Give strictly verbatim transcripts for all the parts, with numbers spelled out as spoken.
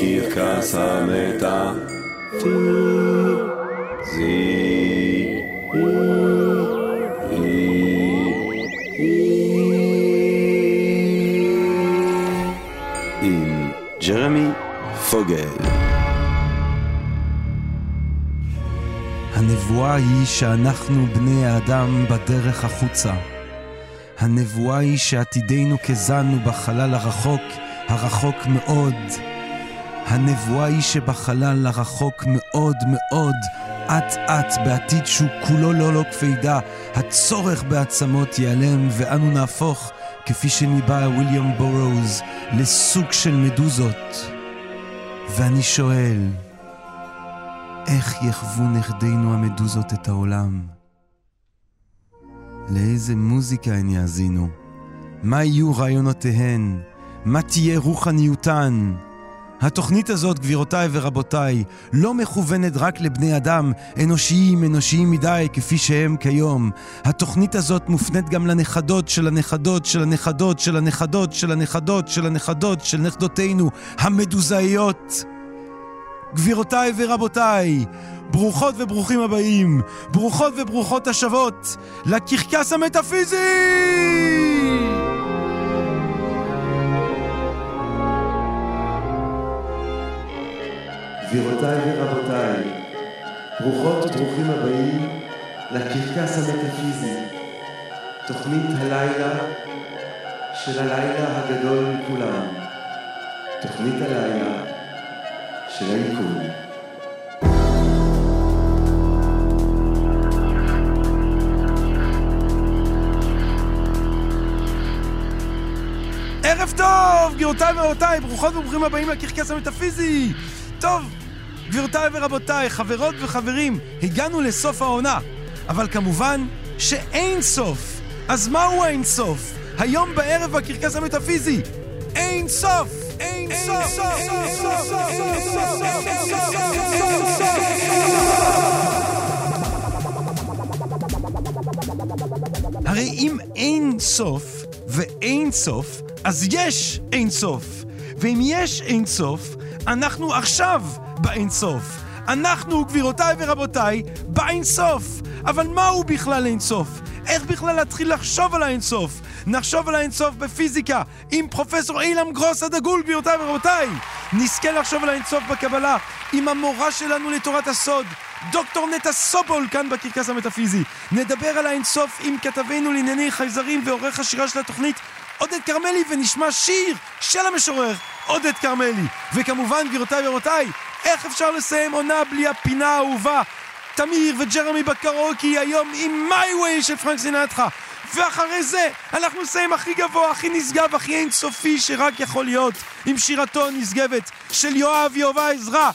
קרקס המטאפיזי. עם ג'רמי פוגל. הנבואה היא שאנחנו בני האדם בדרך החוצה. הנבואה היא שעתידנו כזנו בחלל הרחוק, הרחוק מאוד. הנבואה היא שבחלל הרחוק מאוד מאוד, עת עת בעתיד שהוא כולו לא לא כפידה, הצורך בעצמות ייעלם ואנו נהפוך, כפי שניבא וויליאם בורוז, לסוג של מדוזות. ואני שואל, איך יחוו נכדינו המדוזות את העולם? לאיזה מוזיקה הן יאזינו? מה יהיו רעיונותיהן? מה תהיה רוחניותן? התוכנית הזאת, גבירותיי ורבותיי, לא מכוונת רק לבני אדם אנושיים, אנושיים מדי כפי שהם כיום. התוכנית הזאת מופנית גם לנכדות של הנכדות של הנכדות של הנכדות של הנכדות של הנכדות של נכדותינו המדוזאיות. גבירותיי ורבותיי, ברוכות וברוכים הבאים, ברוכות וברוכות השבות לקרקס המטאפיזי! גבירותיי ורבותיי, ברוכות וברוכים הבאים לקרקס המטאפיזי, תוכנית הלילה של הלילה הגדול מכולם, תוכנית הלילה של היקום. ערב טוב, גבירותיי ורבותיי, ברוכות וברוכים הבאים לקרקס המטאפיזי. טוב, גבירותיי ורבותיי, חברות וחברים, הגענו לסוף העונה, אבל כמובן שאין סוף. אז מהו האין סוף? היום בערב הקרקס המטאפיזי, אין סוף, אין סוף. הרי אם אין סוף ואין סוף, אז יש אין סוף, ואם יש אין סוף, אנחנו עכשיו באין סוף. אנחנו, גבירותיי ורבותיי, באין סוף. אבל מהו בכלל אין סוף? איך בכלל להתחיל לחשוב על האין סוף? נחשוב על האין סוף בפיזיקה עם פרופסור אילם גרוס הדגול, גבירותיי ורבותיי. נזכה לחשוב על האין סוף בקבלה עם המורה שלנו לתורת הסוד, דוקטור נטע סובול, כאן בקרקס המטאפיזי. נדבר על האין סוף עם כתבנו לענייני חייזרים ועורך השירה של התוכנית עודד קרמלי, ונשמע שיר של המשורר עודד קרמלי. וכמובן, גבירותיי ורבותיי, איך אפשר לסיים עונה בלי הפינה האהובה, תמיר וג'רמי בקרוקי, היום עם My Way של פרנק סינטרה. ואחרי זה אנחנו נסיים הכי גבוה, הכי נשגב, הכי אינסופי שרק יכול להיות, עם שירתו הנשגבת של יואב יואב עזרא.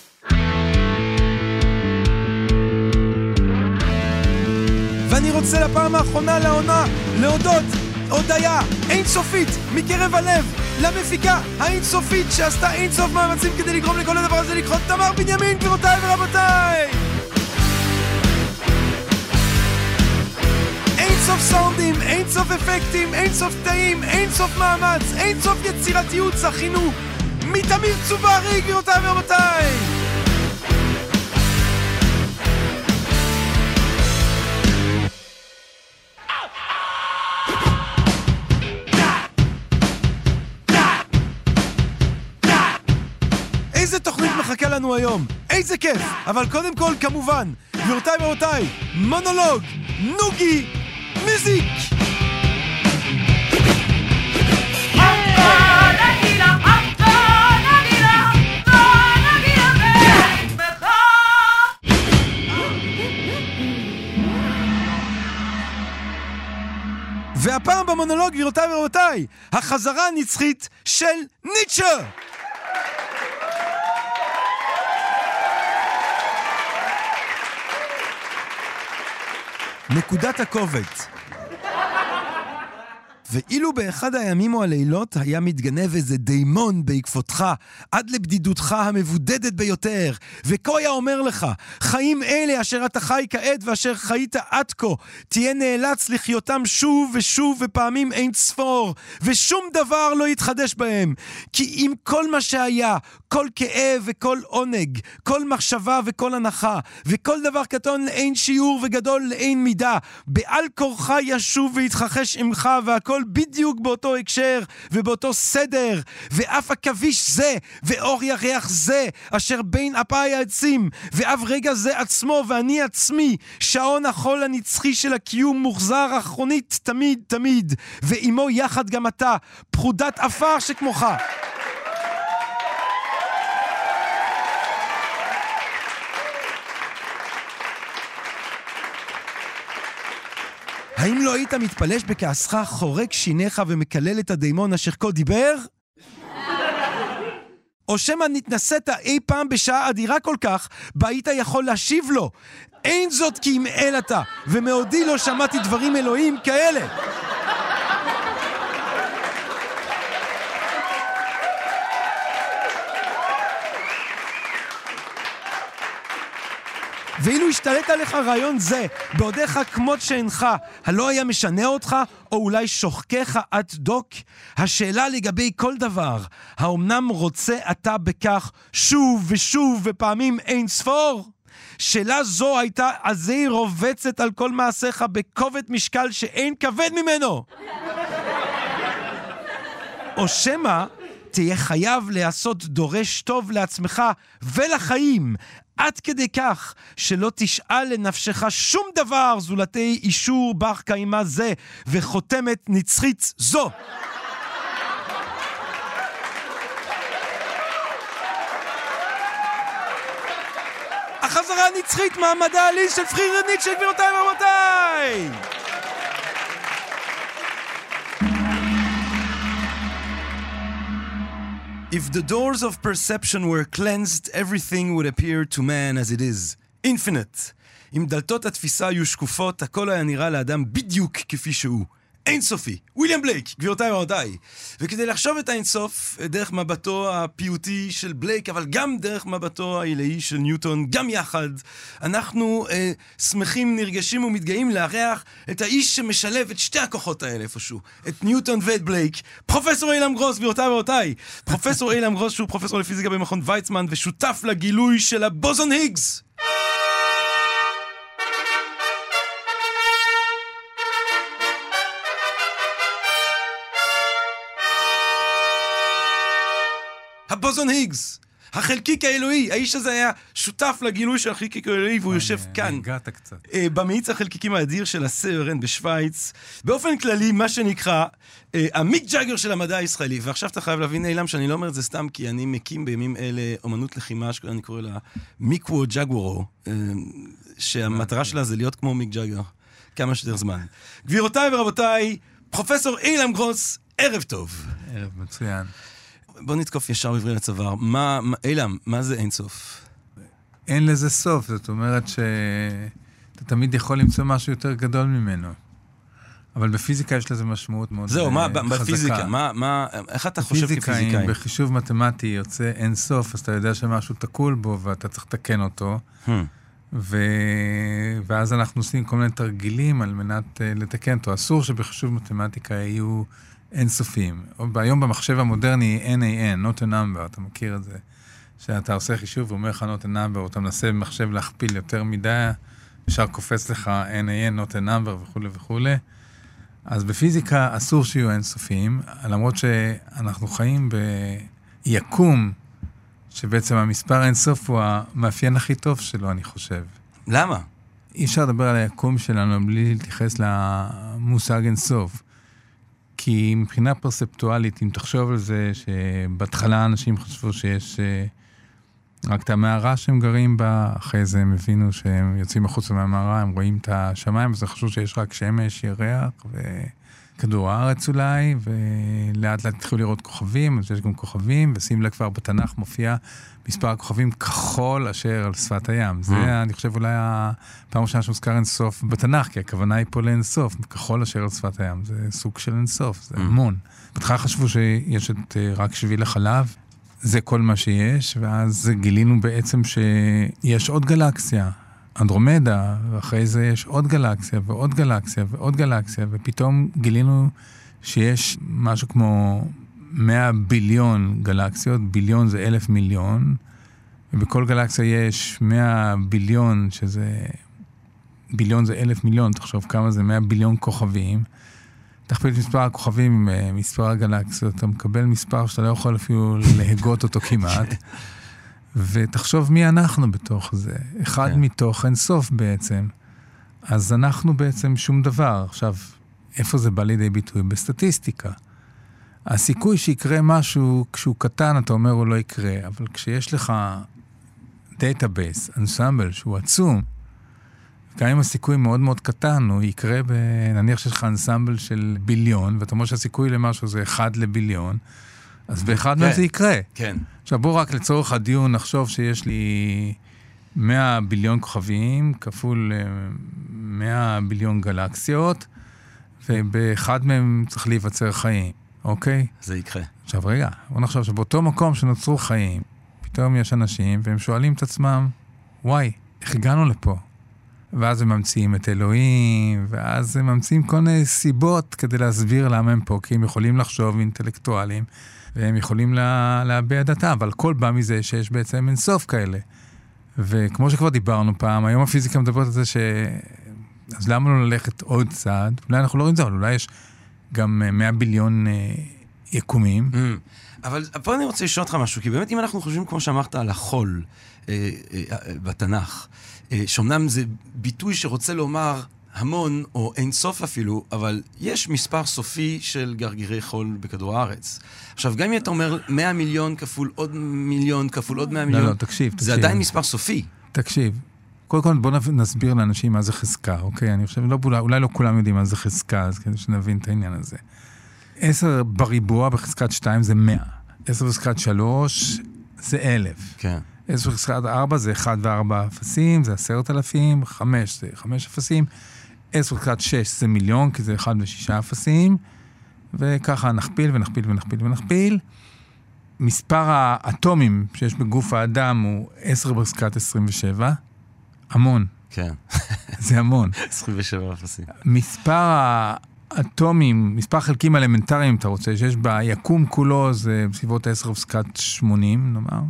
ואני רוצה לפעם האחרונה לעונה להודות הודיה אינסופית מקרב הלב למפיקה האינסופית שעשתה אינסוף מאמצים כדי לגרום לכל הדבר הזה לקרות, תמר בנימין, גבירותיי ורבותיי. אינסוף סאונדים, אינסוף אפקטים, אינסוף תאים, אינסוף מאמץ, אינסוף יצירתיות זכינו מתמיר צוברי, גבירותיי ורבותיי. איזה תוכנית מחכה לנו היום, איזה כיף. אבל קודם כל, כמובן, גבירותיי ורבותיי, מונולוג נוגי מוזיק. והפעם במונולוג, גבירותיי ורבותיי, החזרה הנצחית של ניטשה. נקודת הכובד. ואילו באחד הימים או הלילות היה מתגנב איזה דיימון בעקפותך, עד לבדידותך המבודדת ביותר, וכה היה אומר לך, חיים אלה אשר אתה חי כעת ואשר חיית עד כה, תהיה נאלץ לחיותם שוב ושוב ופעמים אין צפור, ושום דבר לא יתחדש בהם, כי אם כל מה שהיה, כל כאב וכל עונג, כל מחשבה וכל הנחה, וכל דבר קטון לאין שיעור וגדול לאין מידה, בעל כורחה ישוב ויתחחש עמך, והכל בדיוק באותו הקשר ובאותו סדר, ואף הכביש זה ואור ירח זה אשר בין אפיי העצים, ואף רגע זה עצמו ואני עצמי, שעון החול הנצחי של הקיום מוחזר אחרונית תמיד תמיד, ועמו יחד גם אתה, פחודת עפר שכמוך. האם לא היית מתפלש בכעסך, חורק שיניך ומקלל את הדיימון אשר כה דיבר? או שמא נתנסית אי פעם בשעה אדירה כל כך, בה היית יכול להשיב לו, אין זאת כי אם אל אתה, ומעודי לא שמעתי דברים אלוהים כאלה. ואילו השתלט עליך רעיון זה, בעודך כמות שאינך, הלא היה משנה אותך, או אולי שוחקך עד דוק? השאלה לגבי כל דבר, האומנם רוצה אתה בכך שוב ושוב ופעמים אין ספור? שאלה זו הייתה עזי רובצת על כל מעשיך בכובד משקל שאין כבד ממנו. או שמה, תהיה חייב לעשות דורש טוב לעצמך ולחיים, עד כדי כך שלא תשאל לנפשך שום דבר זולתי אישור בר קיימה זה וחותמת נצחית זו. החזרה הנצחית מעמדה העליז של פרידריך ניטשה, גבירותיי ורבותיי. If the doors of perception were cleansed, everything would appear to man as it is, infinite. אם דלתות התפיסה היו שקופות, הכל היה נראה לאדם בדיוק כפי שהוא. אינסופי, וויליאם בלייק, גבירותיי ורבותיי. וכדי לחשוב את האינסוף, דרך מבטו הפיוטי של בלייק, אבל גם דרך מבטו העילאי של ניוטון, גם יחד, אנחנו אה, שמחים, נרגשים ומתגאים לארח את האיש שמשלב את שתי הכוחות האלה איפשהו, את ניוטון ואת בלייק, פרופסור אילם גרוס, גבירותיי ורבותיי. פרופסור אילם גרוס, שהוא פרופסור לפיזיקה במכון ויצמן, ושותף לגילוי של הבוזון היגס. הבוזון היגס, החלקיק האלוהי, האיש הזה היה שותף לגילוי של החלקיק האלוהי, והוא יושב כאן, במאיץ החלקיקים האדיר של הסרן בשוויץ, באופן כללי, מה שנקרא, המיק ג'אגר של המדע הישראלי. ועכשיו אתה חייב להבין, אילם, שאני לא אומר את זה סתם, כי אני מקים בימים אלה אומנות לחימה, שאני קורא לה מיקוו ג'אגורו, שהמטרה שלה זה להיות כמו מיק ג'אגר, כמה שיותר זמן. גבירותיי ורבותיי, פרופסור אילם גרוס, ערב טוב. ערב מצוין. בוא נתקוף ישר עברי לצוואר. מה, אילם, מה זה אין סוף? אין לזה סוף, זאת אומרת שאתה תמיד יכול למצוא משהו יותר גדול ממנו. אבל בפיזיקה יש לזה משמעות מאוד חזקה. זהו, מה בפיזיקה? איך אתה חושב כפיזיקאי? בפיזיקה, אם בחישוב מתמטי יוצא אין סוף, אז אתה יודע שמשהו תקול בו ואתה צריך לתקן אותו. ואז אנחנו עושים כל מיני תרגילים על מנת לתקן אותו. אסור שבחישוב מתמטיקה יהיו אינסופיים. היום במחשב המודרני N A N, not a number, אתה מכיר את זה, שאתה עושה חישוב ואומר לך not a number, או אתה מנסה במחשב להכפיל יותר מדי, אפשר קופץ לך N A N, not a number וכו' וכו'. אז בפיזיקה אסור שיהיו אינסופיים, למרות שאנחנו חיים ביקום, שבעצם המספר אינסוף הוא המאפיין הכי טוב שלו, אני חושב. למה? אי אפשר לדבר על היקום שלנו בלי להתייחס למושג אינסוף. כי מבחינה פרספטואלית, אם תחשוב על זה, שבהתחלה אנשים חשבו שיש רק את המערה שהם גרים בה, אחרי זה הם הבינו שהם יוצאים מחוץ מהמערה, הם רואים את השמיים, אז חשבו שיש רק שמש, ירח, כדור הארץ אולי, ולאט לאט התחילו לראות כוכבים, אז יש גם כוכבים, ושים לה כבר בתנ"ך מופיע מספר הכוכבים כחול אשר על שפת הים. זה, אני חושב, אולי הפעם ראשונה שמוזכר אינסוף בתנ"ך, כי הכוונה היא פה לאינסוף, כחול אשר על שפת הים. זה סוג של אינסוף, זה המון. בתחילה חשבו שיש רק שביל החלב, זה כל מה שיש, ואז גילינו בעצם שיש עוד גלקסיה, אנדרומדה, ואחרי זה יש עוד גלקסיה, ועוד גלקסיה, ועוד גלקסיה, ופתאום גילינו שיש משהו כמו מאה ביליון גלקסיות, ביליון זה אלף מיליון, ובכל גלקסיה יש מאה ביליון, שזה, ביליון זה אלף מיליון, תחשוב כמה זה מאה ביליון כוכבים, תכפיל את מספר הכוכבים, מספר הגלקסיות, אתה מקבל מספר שאתה לא יכול אפילו להגות אותו כמעט, ותחשוב מי אנחנו בתוך זה. אחד yeah. מתוך אינסוף בעצם. אז אנחנו בעצם שום דבר. עכשיו, איפה זה בא לידי ביטוי? בסטטיסטיקה. הסיכוי שיקרה משהו, כשהוא קטן, אתה אומר הוא לא יקרה, אבל כשיש לך דייטאבייס, אנסמבל, שהוא עצום, גם אם הסיכוי מאוד מאוד קטן, הוא יקרה, ב... נניח שיש לך אנסמבל של ביליון, ואתה אומר שהסיכוי למשהו זה אחד לביליון, אז באחד מהם זה יקרה. כן. עכשיו בואו רק לצורך הדיון נחשוב שיש לי מאה ביליון כוכבים, כפול מאה ביליון גלקסיות, ובאחד מהם צריך להיווצר חיים, אוקיי? זה יקרה. עכשיו רגע, בואו נחשוב שבאותו מקום שנוצרו חיים, פתאום יש אנשים, והם שואלים את עצמם, וואי, איך הגענו לפה? ואז הם ממציאים את אלוהים, ואז הם ממציאים כל מיני סיבות כדי להסביר למה הם פה, כי הם יכולים לחשוב אינטלקטואלים, והם יכולים לה, להביע דעתם, אבל כל בא מזה שיש בעצם אינסוף כאלה. וכמו שכבר דיברנו פעם, היום הפיזיקה מדברת על זה ש... אז למה לא ללכת עוד צעד? אולי אנחנו לא רואים זה, אבל אולי יש גם מאה ביליון יקומים. Mm. אבל פה אני רוצה לשאול אותך משהו, כי באמת אם אנחנו חושבים, כמו שאמרת, על החול אה, אה, אה, בתנ"ך, שאומנם זה ביטוי שרוצה לומר המון, או אין סוף אפילו, אבל יש מספר סופי של גרגירי חול בכדור הארץ. עכשיו, גם אם אתה אומר מאה מיליון כפול עוד מיליון כפול עוד מאה מיליון, לא, לא, תקשיב, תקשיב. זה עדיין מספר סופי. תקשיב. קודם כל, בוא נסביר לאנשים מה זה חזקה, אוקיי? אני חושב, לא, אולי לא כולם יודעים מה זה חזקה, אז כדי שנבין את העניין הזה. עשר בריבוע בחזקת שתיים זה מאה. עשר בחזקת שלוש זה אלף. כן. עשר בחזקת ארבע זה אחד וארבע אפסים, זה עשרת אלפים, חמש זה חמש אפסים, עשר בחזקת שש זה מיליון, כי זה אחד ושישה אפסים, וככה נכפיל ונכפיל ונכפיל ונכפיל. מספר האטומים שיש בגוף האדם הוא עשר בחזקת עשרים ושבע, המון. כן. זה המון. עשרים ושבע אפסים. מספר האטומים, מספר חלקים אלמנטריים, אתה רוצה, שיש ביקום כולו, זה בסביבות עשר בחזקת שמונים, נאמר.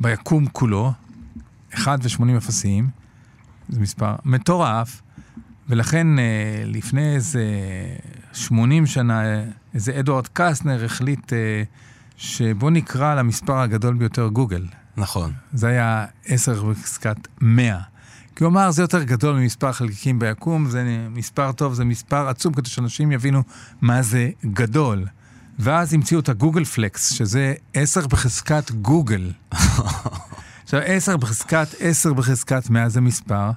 ביקום כולו, אחד ושמונים אפסים, זה מספר מטורף, ולכן לפני איזה שמונים שנה, איזה אדוארד קסנר החליט שבו נקרא למספר הגדול ביותר גוגל. נכון. זה היה עשר בחזקת מאה. כי הוא אמר, זה יותר גדול ממספר חלקיקים ביקום, זה מספר טוב, זה מספר עצום, כדי שאנשים יבינו מה זה גדול. ואז המציאו את הגוגל פלקס, שזה עשר בחזקת גוגל. עכשיו, עשר בחזקת, עשר בחזקת מאה זה מספר,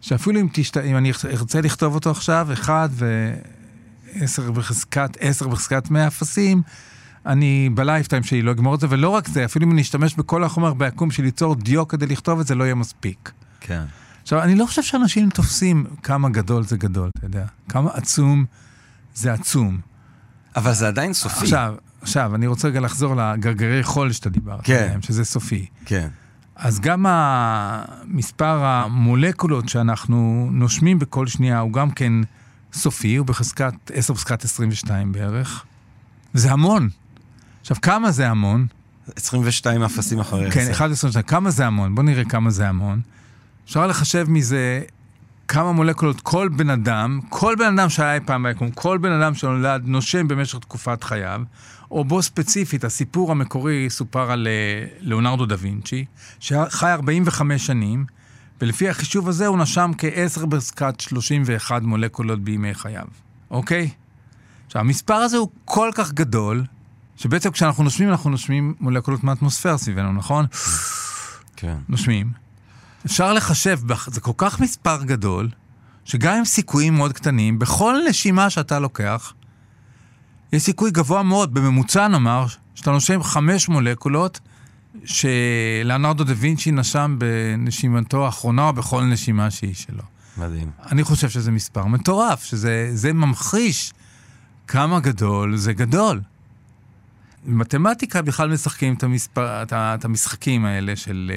שאפילו אם, תשת... אם אני ארצה לכתוב אותו עכשיו, אחד ועשר בחזקת, עשר בחזקת מאה אפסים, אני בלייפטיים שלי לא אגמור את זה, ולא רק זה, אפילו אם אני אשתמש בכל החומר ביקום של ליצור דיו כדי לכתוב את זה, לא יהיה מספיק. כן. עכשיו, אני לא חושב שאנשים תופסים כמה גדול זה גדול, אתה יודע. כמה עצום זה עצום. אבל זה עדיין סופי. עכשיו, עכשיו, אני רוצה רגע לחזור לגרגרי חול שאתה דיברת, כן. שזה סופי. כן. אז גם המספר המולקולות שאנחנו נושמים בכל שנייה, הוא גם כן סופי, הוא בחזקת עשר בחזקת עשרים ושתיים בערך. זה המון. עכשיו, כמה זה המון? עשרים ושתיים אפסים אחרי עשר. כן, אחת עשרה, כמה זה המון? בוא נראה כמה זה המון. אפשר לחשב מזה... כמה מולקולות כל בן אדם, כל בן אדם שהיה פעם ביקום, כל בן אדם שנולד נושם במשך תקופת חייו, או בו ספציפית, הסיפור המקורי סופר על ליאונרדו דה וינצ'י, שחי ארבעים וחמש שנים, ולפי החישוב הזה הוא נשם כ-עשר בחזקת שלושים ואחת מולקולות בימי חייו. אוקיי? עכשיו, המספר הזה הוא כל כך גדול, שבעצם כשאנחנו נושמים, אנחנו נושמים מולקולות מהאטמוספירה סביבנו, נכון? כן. נושמים. אפשר לחשב, זה כל כך מספר גדול, שגם עם סיכויים מאוד קטנים, בכל נשימה שאתה לוקח, יש סיכוי גבוה מאוד, בממוצע נאמר, שאתה נושם חמש מולקולות, שלאונרדו דה וינצ'י נשם בנשימתו האחרונה, או בכל נשימה שהיא שלו. מדהים. אני חושב שזה מספר מטורף, שזה ממחיש כמה גדול זה גדול. במתמטיקה בכלל משחקים את, המספר, את, את המשחקים האלה של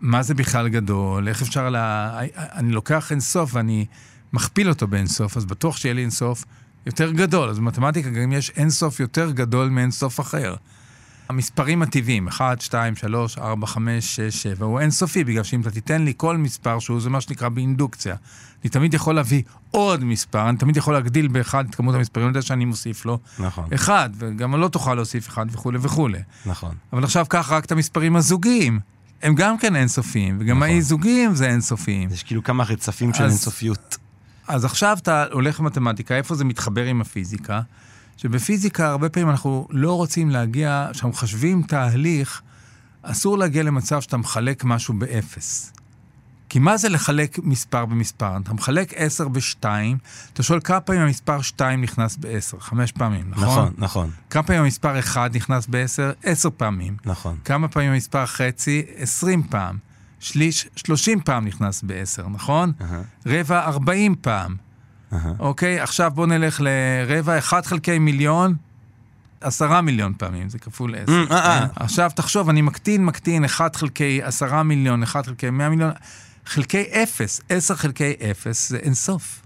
מה זה בכלל גדול, איך אפשר לה... אני לוקח אינסוף ואני מכפיל אותו באינסוף, אז בטוח שיהיה לי אינסוף יותר גדול. אז במתמטיקה גם יש אינסוף יותר גדול מאינסוף אחר. המספרים הטבעיים, אחת, שתיים, שלוש, ארבע, חמש, שש, שבע, הוא אינסופי, בגלל שאם אתה תיתן לי כל מספר שהוא, זה מה שנקרא באינדוקציה. אני תמיד יכול להביא עוד מספר, אני תמיד יכול להגדיל באחד את כמות המספרים, אני יודע שאני מוסיף לו נכון. אחד, וגם לא תוכל להוסיף אחד וכו' וכו'. נכון. אבל עכשיו כך רק את המספרים הזוגיים, הם גם כן אינסופיים, וגם נכון. האי-זוגיים זה אינסופיים. יש כאילו כמה רצפים אז, של אינסופיות. אז עכשיו אתה הולך למתמטיקה, איפה זה מתחבר עם הפיזיקה? שבפיזיקה הרבה פעמים אנחנו לא רוצים להגיע, כשאנחנו חשבים תהליך, אסור להגיע למצב שאתה מחלק משהו באפס. כי מה זה לחלק מספר במספר? אתה מחלק עשר בשתיים, אתה שואל כמה פעמים המספר שתיים נכנס בעשר, חמש פעמים, נכון? נכון, נכון. כמה פעמים המספר אחד נכנס בעשר, עשר פעמים. נכון. כמה פעמים המספר חצי, עשרים פעם. שליש, שלושים פעם נכנס בעשר, נכון? Uh-huh. רבע, ארבעים פעם. אוקיי, עכשיו בוא נלך לרבע, אחד חלקי מיליון, עשרה מיליון פעמים, זה כפול עשר. עכשיו תחשוב, אני מקטין, מקטין, אחד חלקי עשרה מיליון, אחד חלקי מאה מיליון, חלקי אפס, עשר חלקי אפס, זה אינסוף.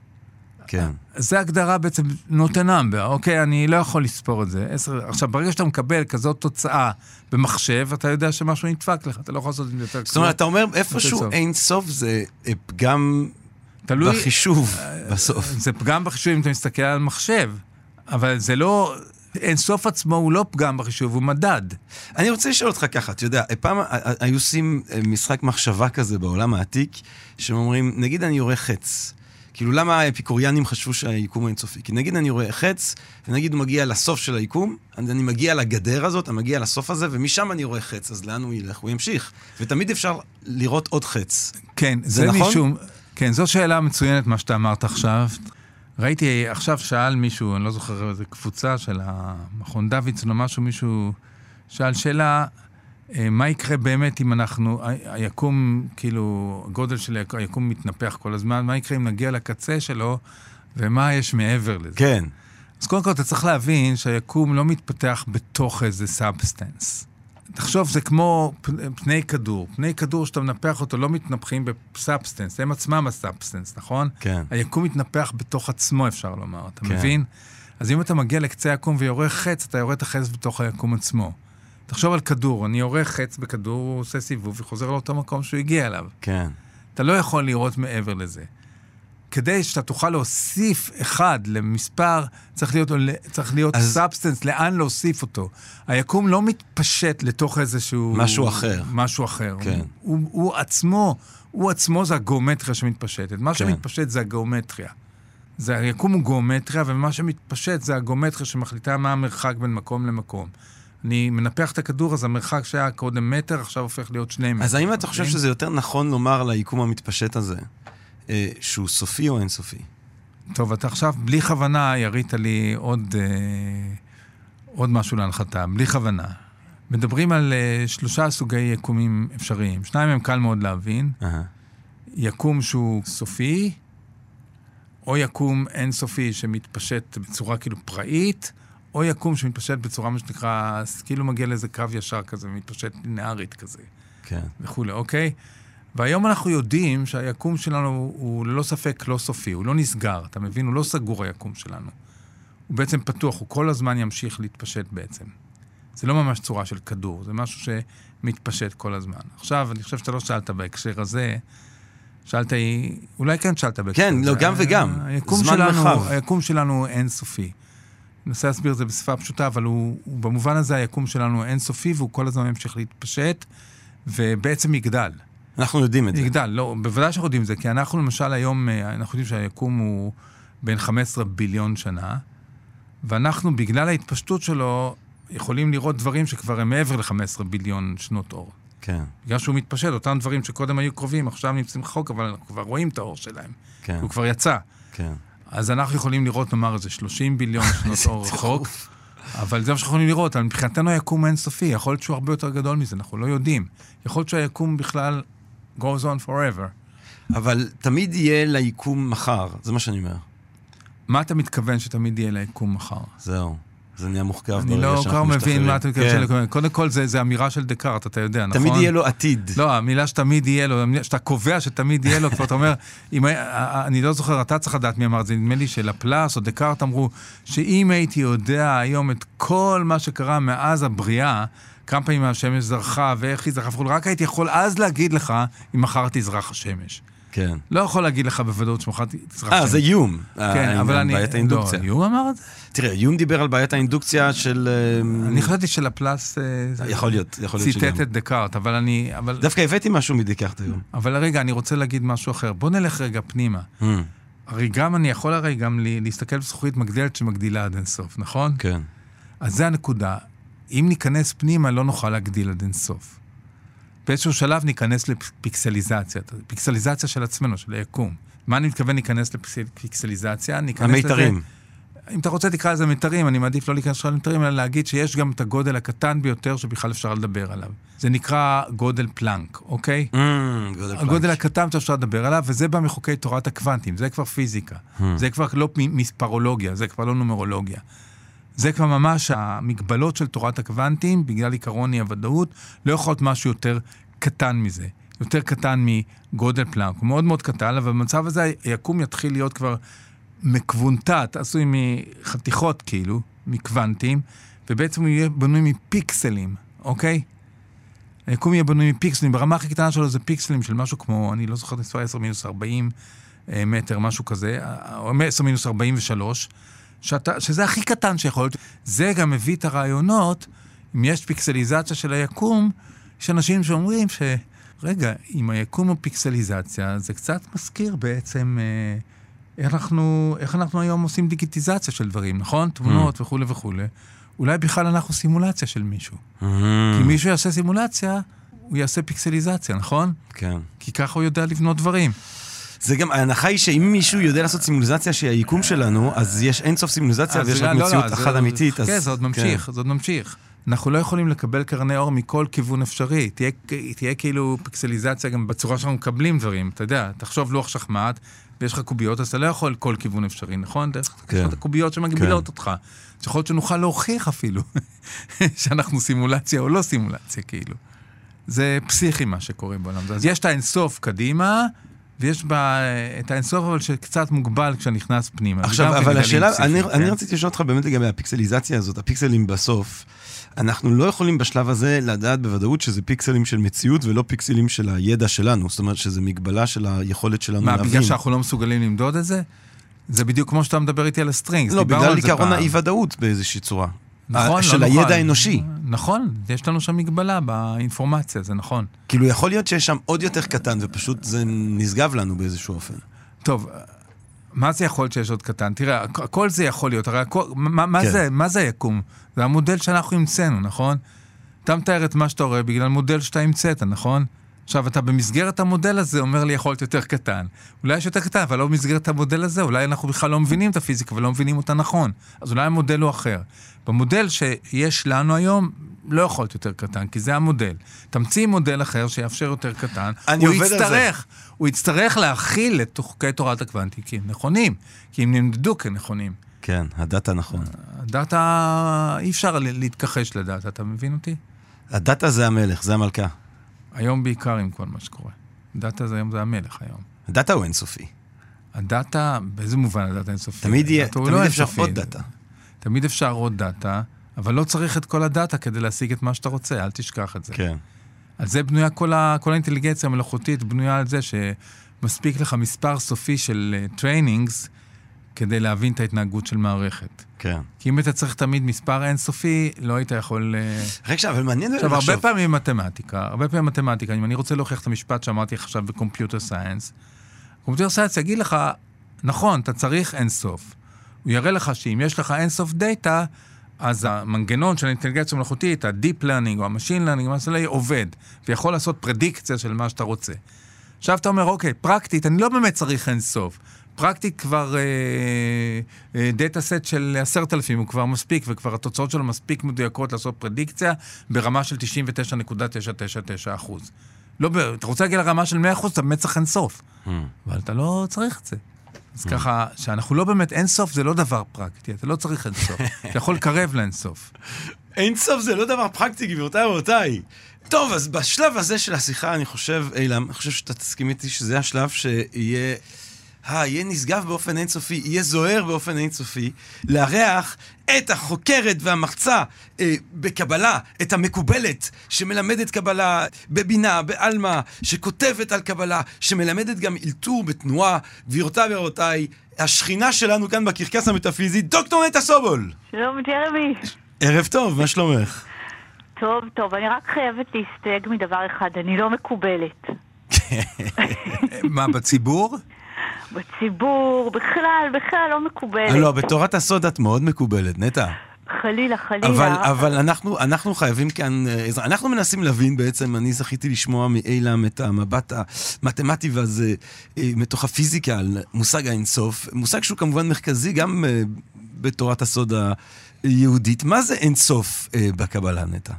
כן. זה הגדרה בעצם נותנמבר, אוקיי, אני לא יכול לספור את זה. עכשיו, ברגע שאתה מקבל כזאת תוצאה במחשב, אתה יודע שמשהו נדפק לך, אתה לא יכול לעשות את זה יותר. זאת אומרת, אתה אומר, איפשהו אינסוף זה גם... תלוי, בחישוב, בסוף. זה פגם בחישוב אם אתה מסתכל על מחשב, אבל זה לא, אינסוף עצמו הוא לא פגם בחישוב, הוא מדד. אני רוצה לשאול אותך ככה, אתה יודע, פעם היו עושים משחק מחשבה כזה בעולם העתיק, שאומרים, נגיד אני יורה חץ, כאילו למה האפיקוריאנים חשבו שהיקום הוא אינסופי? כי נגיד אני יורה חץ, ונגיד הוא מגיע לסוף של היקום, אני מגיע לגדר הזאת, אני מגיע לסוף הזה, ומשם אני יורה חץ, אז לאן הוא ילך? הוא ימשיך. ותמיד אפשר לראות עוד חץ. כן, זה נכון? משום... כן, זו שאלה מצוינת מה שאתה אמרת עכשיו. ראיתי, עכשיו שאל מישהו, אני לא זוכר איזה קבוצה של המכון דוידסון או משהו, מישהו שאל שאלה, מה יקרה באמת אם אנחנו, היקום, כאילו, הגודל של היקום מתנפח כל הזמן, מה יקרה אם נגיע לקצה שלו, ומה יש מעבר לזה? כן. אז קודם כל אתה צריך להבין שהיקום לא מתפתח בתוך איזה סאבסטנס. תחשוב, זה כמו פני כדור. פני כדור שאתה מנפח אותו, לא מתנפחים בסאבסטנס. הם עצמם הסאבסטנס, נכון? כן. היקום מתנפח בתוך עצמו, אפשר לומר. אתה כן. מבין? אז אם אתה מגיע לקצה היקום ויורה חץ, אתה יורה את החץ בתוך היקום עצמו. תחשוב על כדור. אני יורה חץ בכדור, הוא עושה סיבוב וחוזר לאותו מקום שהוא הגיע אליו. כן. אתה לא יכול לראות מעבר לזה. כדי שאתה תוכל להוסיף אחד למספר, צריך להיות, צריך להיות אז... סאבסטנס, לאן להוסיף אותו. היקום לא מתפשט לתוך איזשהו... משהו אחר. משהו אחר. כן. הוא, הוא, הוא עצמו, הוא עצמו זה הגיאומטריה שמתפשטת. מה כן. שמתפשט זה הגיאומטריה. זה, היקום הוא גיאומטריה, ומה שמתפשט זה הגיאומטריה שמחליטה מה המרחק בין מקום למקום. אני מנפח את הכדור, אז המרחק שהיה קודם מטר, עכשיו הופך להיות שני מטר. אז האם אתה חושב שזה יותר נכון לומר ליקום המתפשט הזה? שהוא סופי או אינסופי? טוב, אתה עכשיו בלי כוונה ירית לי עוד, עוד משהו להנחתה, בלי כוונה. מדברים על שלושה סוגי יקומים אפשריים. שניים הם קל מאוד להבין. Uh-huh. יקום שהוא סופי, או יקום אינסופי שמתפשט בצורה כאילו פראית, או יקום שמתפשט בצורה מה שנקרא, כאילו מגיע לאיזה קו ישר כזה, מתפשט לינארית כזה. כן. וכולי, אוקיי? והיום אנחנו יודעים שהיקום שלנו הוא ללא ספק לא סופי, הוא לא נסגר, אתה מבין? הוא לא סגור היקום שלנו. הוא בעצם פתוח, הוא כל הזמן ימשיך להתפשט בעצם. זה לא ממש צורה של כדור, זה משהו שמתפשט כל הזמן. עכשיו, אני חושב שאתה לא שאלת בהקשר הזה, שאלת, אולי כן שאלת בהקשר הזה. כן, לא, גם וגם, זמן רחב. היקום שלנו הוא אינסופי. ננסה להסביר את זה בשפה פשוטה, אבל הוא, הוא, במובן הזה היקום שלנו הוא אינסופי, והוא כל הזמן ימשיך להתפשט, ובעצם יגדל. אנחנו יודעים את זה. יגדל, לא, בוודאי שאנחנו יודעים את זה, כי אנחנו למשל היום, אנחנו יודעים שהיקום הוא בין חמישה עשר ביליון שנה, ואנחנו בגלל ההתפשטות שלו, יכולים לראות דברים שכבר הם מעבר ל-חמישה עשר ביליון שנות אור. כן. בגלל שהוא מתפשט, אותם דברים שקודם היו קרובים, עכשיו נמצאים חוק, אבל אנחנו כבר רואים את האור שלהם. כן. הוא כבר יצא. כן. אז אנחנו יכולים לראות, נאמר, זה שלושים ביליון שנות אור רחוק, אבל זה מה שאנחנו יכולים לראות, אבל מבחינתנו היקום אינסופי, יכול להיות שהוא הרבה יותר גדול מזה, אנחנו לא יודעים. יכול להיות שהיקום בכלל goes on forever. אבל תמיד יהיה ליקום מחר, זה מה שאני אומר. מה אתה מתכוון שתמיד יהיה ליקום מחר? זהו. זה נהיה מוחכב ברגע שאנחנו משתחררים. אני לא מבין מה אתה מתכוון. קודם כל, זה אמירה של דקארט, אתה יודע, נכון? תמיד יהיה לו עתיד. לא, המילה שתמיד יהיה לו, שאתה קובע שתמיד יהיה לו, כבר אתה אומר, אני לא זוכר, אתה צריך לדעת מי אמר, זה נדמה לי שלפלס או דקארט אמרו, שאם הייתי יודע היום את כל מה שקרה מאז הבריאה, כמה פעמים השמש זרחה ואיך היא זרחה, רק הייתי יכול אז להגיד לך, אם מחר תזרח השמש. כן. לא יכול להגיד לך בוודאות שמחר תזרח. אה, זה יום. כן, אבל אני... בעיית האינדוקציה. לא, יום אמרת? תראה, יום דיבר על בעיית האינדוקציה של... אני חושבתי שלפלס... יכול להיות, יכול להיות שגם. ציטט את דקארט, אבל אני... דווקא הבאתי משהו מדקארט היום. אבל רגע, אני רוצה להגיד משהו אחר. בוא נלך רגע פנימה. הרי גם אני יכול הרי גם להסתכל בזכוכית מגדלת שמגדילה עד אינסוף, נכון? כן. אז זה הנקודה. אם ניכנס פנימה, לא נוכל להגדיל עד אינסוף. באיזשהו שלב ניכנס לפיקסליזציה, פיקסליזציה של עצמנו, של היקום. מה אני מתכוון ניכנס לפיקסליזציה? המיתרים. לזה, אם אתה רוצה תקרא לזה מיתרים, אני מעדיף לא להיכנס למיתרים, אלא להגיד שיש גם את הגודל הקטן ביותר שבכלל אפשר לדבר עליו. זה נקרא גודל פלנק, אוקיי? Mm, גודל פלנק. הגודל הקטן שאפשר לדבר עליו, וזה בא מחוקי תורת הקוונטים, זה כבר פיזיקה, mm. זה כבר לא מספרולוגיה, זה כבר לא נומרולוגיה. זה כבר ממש המגבלות של תורת הקוונטים, בגלל עיקרון הוודאות, לא יכול להיות משהו יותר קטן מזה, יותר קטן מגודל פלנק, הוא מאוד מאוד קטן, אבל במצב הזה היקום יתחיל להיות כבר מקוונטת, עשוי מחתיכות כאילו, מקוונטים, ובעצם הוא יהיה בנוי מפיקסלים, אוקיי? היקום יהיה בנוי מפיקסלים, ברמה הכי קטנה שלו זה פיקסלים של משהו כמו, אני לא זוכר את מספר עשר מינוס ארבעים מטר, משהו כזה, עשר מינוס ארבעים ושלוש, שאתה, שזה הכי קטן שיכול להיות. זה גם מביא את הרעיונות, אם יש פיקסליזציה של היקום, יש אנשים שאומרים ש... רגע, אם היקום הוא פיקסליזציה, זה קצת מזכיר בעצם אה, איך, אנחנו, איך אנחנו היום עושים דיגיטיזציה של דברים, נכון? תמונות mm. וכו' וכו'. אולי בכלל אנחנו סימולציה של מישהו. Mm. כי מישהו יעשה סימולציה, הוא יעשה פיקסליזציה, נכון? כן. כי ככה הוא יודע לבנות דברים. זה גם, ההנחה היא שאם מישהו יודע לעשות סימוליזציה שהיקום שלנו, אז יש אינסוף סימוליזציה ויש רק מציאות אחת אמיתית. כן, זה עוד ממשיך, זה עוד ממשיך. אנחנו לא יכולים לקבל קרני אור מכל כיוון אפשרי. תהיה כאילו פיקסליזציה גם בצורה שאנחנו מקבלים דברים, אתה יודע, תחשוב לוח שחמט, ויש לך קוביות, אז אתה לא יכול כל כיוון אפשרי, נכון? יש לך את הקוביות שמגבילות אותך. יכול להיות שנוכל להוכיח אפילו, שאנחנו סימולציה או לא סימולציה, כאילו. זה פסיכי מה שקורה בעולם. אז יש את האינסוף קדימה, ויש בה את האינסוף, אבל שקצת מוגבל כשנכנס פנימה. עכשיו, אבל השאלה, אני, אני רציתי לשאול אותך באמת לגבי הפיקסליזציה הזאת, הפיקסלים בסוף, אנחנו לא יכולים בשלב הזה לדעת בוודאות שזה פיקסלים של מציאות, ולא פיקסלים של הידע שלנו, זאת אומרת שזה מגבלה של היכולת שלנו להבין. מה, בגלל שאנחנו לא מסוגלים למדוד את זה? זה בדיוק כמו שאתה מדבר איתי על הסטרינגס. לא, בגלל עיקרון האי-וודאות באיזושהי צורה. נכון, של לא הידע נכון. האנושי. נכון, יש לנו שם מגבלה באינפורמציה, זה נכון. כאילו יכול להיות שיש שם עוד יותר קטן, ופשוט זה נשגב לנו באיזשהו אופן. טוב, מה זה יכול להיות שיש עוד קטן? תראה, הכל זה יכול להיות, הרי הכל, מה, מה, כן. זה, מה זה היקום? זה המודל שאנחנו המצאנו, נכון? אתה מתאר את מה שאתה רואה בגלל מודל שאתה המצאת, נכון? עכשיו, אתה במסגרת המודל הזה אומר לי, יכול להיות יותר קטן. אולי יש יותר קטן, אבל לא במסגרת המודל הזה. אולי אנחנו בכלל לא מבינים את הפיזיקה, ולא מבינים אותה נכון. אז אולי המודל הוא אחר. במודל שיש לנו היום, לא יכול להיות יותר קטן, כי זה המודל. תמציא מודל אחר שיאפשר יותר קטן. הוא יצטרך, הוא יצטרך להכיל את חוקי תורת הקוונטים, כי הם נכונים, כי הם נמדדו כנכונים. כן, הדאטה נכון. הדאטה, אי אפשר להתכחש לדאטה, אתה מבין אותי? הדאטה זה המלך, זה המלכה. היום בעיקר עם כל מה שקורה. דאטה זה היום, זה המלך היום. הדאטה הוא אינסופי. הדאטה, באיזה מובן הדאטה אינסופי? תמיד יהיה, תמיד אפשר עוד דאטה. תמיד אפשר עוד דאטה, אבל לא צריך את כל הדאטה כדי להשיג את מה שאתה רוצה, אל תשכח את זה. כן. על זה בנויה כל האינטליגנציה המלאכותית, בנויה על זה שמספיק לך מספר סופי של טריינינגס, כדי להבין את ההתנהגות של מערכת. כן. כי אם אתה צריך תמיד מספר אינסופי, לא היית יכול... רק שם, אבל מעניין עכשיו, הרבה פעמים מתמטיקה, הרבה פעמים מתמטיקה, אם אני רוצה להוכיח את המשפט שאמרתי עכשיו בקומפיוטר סיינס, קומפיוטר סיינס יגיד לך, נכון, אתה צריך אינסוף. הוא יראה לך שאם יש לך אינסוף דאטה, אז המנגנון של האינטליגנציה המלאכותית, הדיפ לרנינג או המשין לרנינג, מה שלא יהיה עובד, ויכול לעשות פרדיקציה של מה שאתה רוצה. עכשיו אתה אומר, אוקיי, פרקטית, אני לא באמת צריך אינסוף. פרקטית כבר דאטה סט של עשרת אלפים, הוא כבר מספיק, וכבר התוצאות שלו מספיק מדויקות לעשות פרדיקציה, ברמה של תשעים ותשע נקודה תשע תשע תשע אחוז. לא, אתה רוצה להגיע לרמה של מאה אחוז, אתה מצח אין סוף. אבל אתה לא צריך את זה. אז ככה, שאנחנו לא באמת, אין סוף זה לא דבר פרקטי, אתה לא צריך אין סוף. אתה יכול לקרב לאין סוף. אין סוף זה לא דבר פרקטי, גבירותיי ורבותיי. טוב, אז בשלב הזה של השיחה, אני חושב, אילם, אני חושב שאתה תסכים איתי שזה השלב שיהיה... יהיה נשגב באופן אינסופי, יהיה זוהר באופן אינסופי, להריח את החוקרת והמחצה אה, בקבלה, את המקובלת שמלמדת קבלה בבינה, באלמה, שכותבת על קבלה, שמלמדת גם אלתור בתנועה. גבירותיי ורבותיי, השכינה שלנו כאן בקרקס המטאפיזי, דוקטור נטע סובול. שלום ג'רמי. ערב טוב, מה שלומך? טוב, טוב, אני רק חייבת להסתייג מדבר אחד, אני לא מקובלת. מה, בציבור? בציבור, בכלל, בכלל לא מקובלת. לא, בתורת הסוד את מאוד מקובלת, נטע. חלילה, חלילה. אבל, אבל אנחנו, אנחנו חייבים כאן, אנחנו מנסים להבין בעצם, אני זכיתי לשמוע מאילם את המבט המתמטי והזה, מתוך הפיזיקה, על מושג האינסוף, מושג שהוא כמובן מרכזי גם בתורת הסוד היהודית. מה זה אינסוף בקבלה, נטע?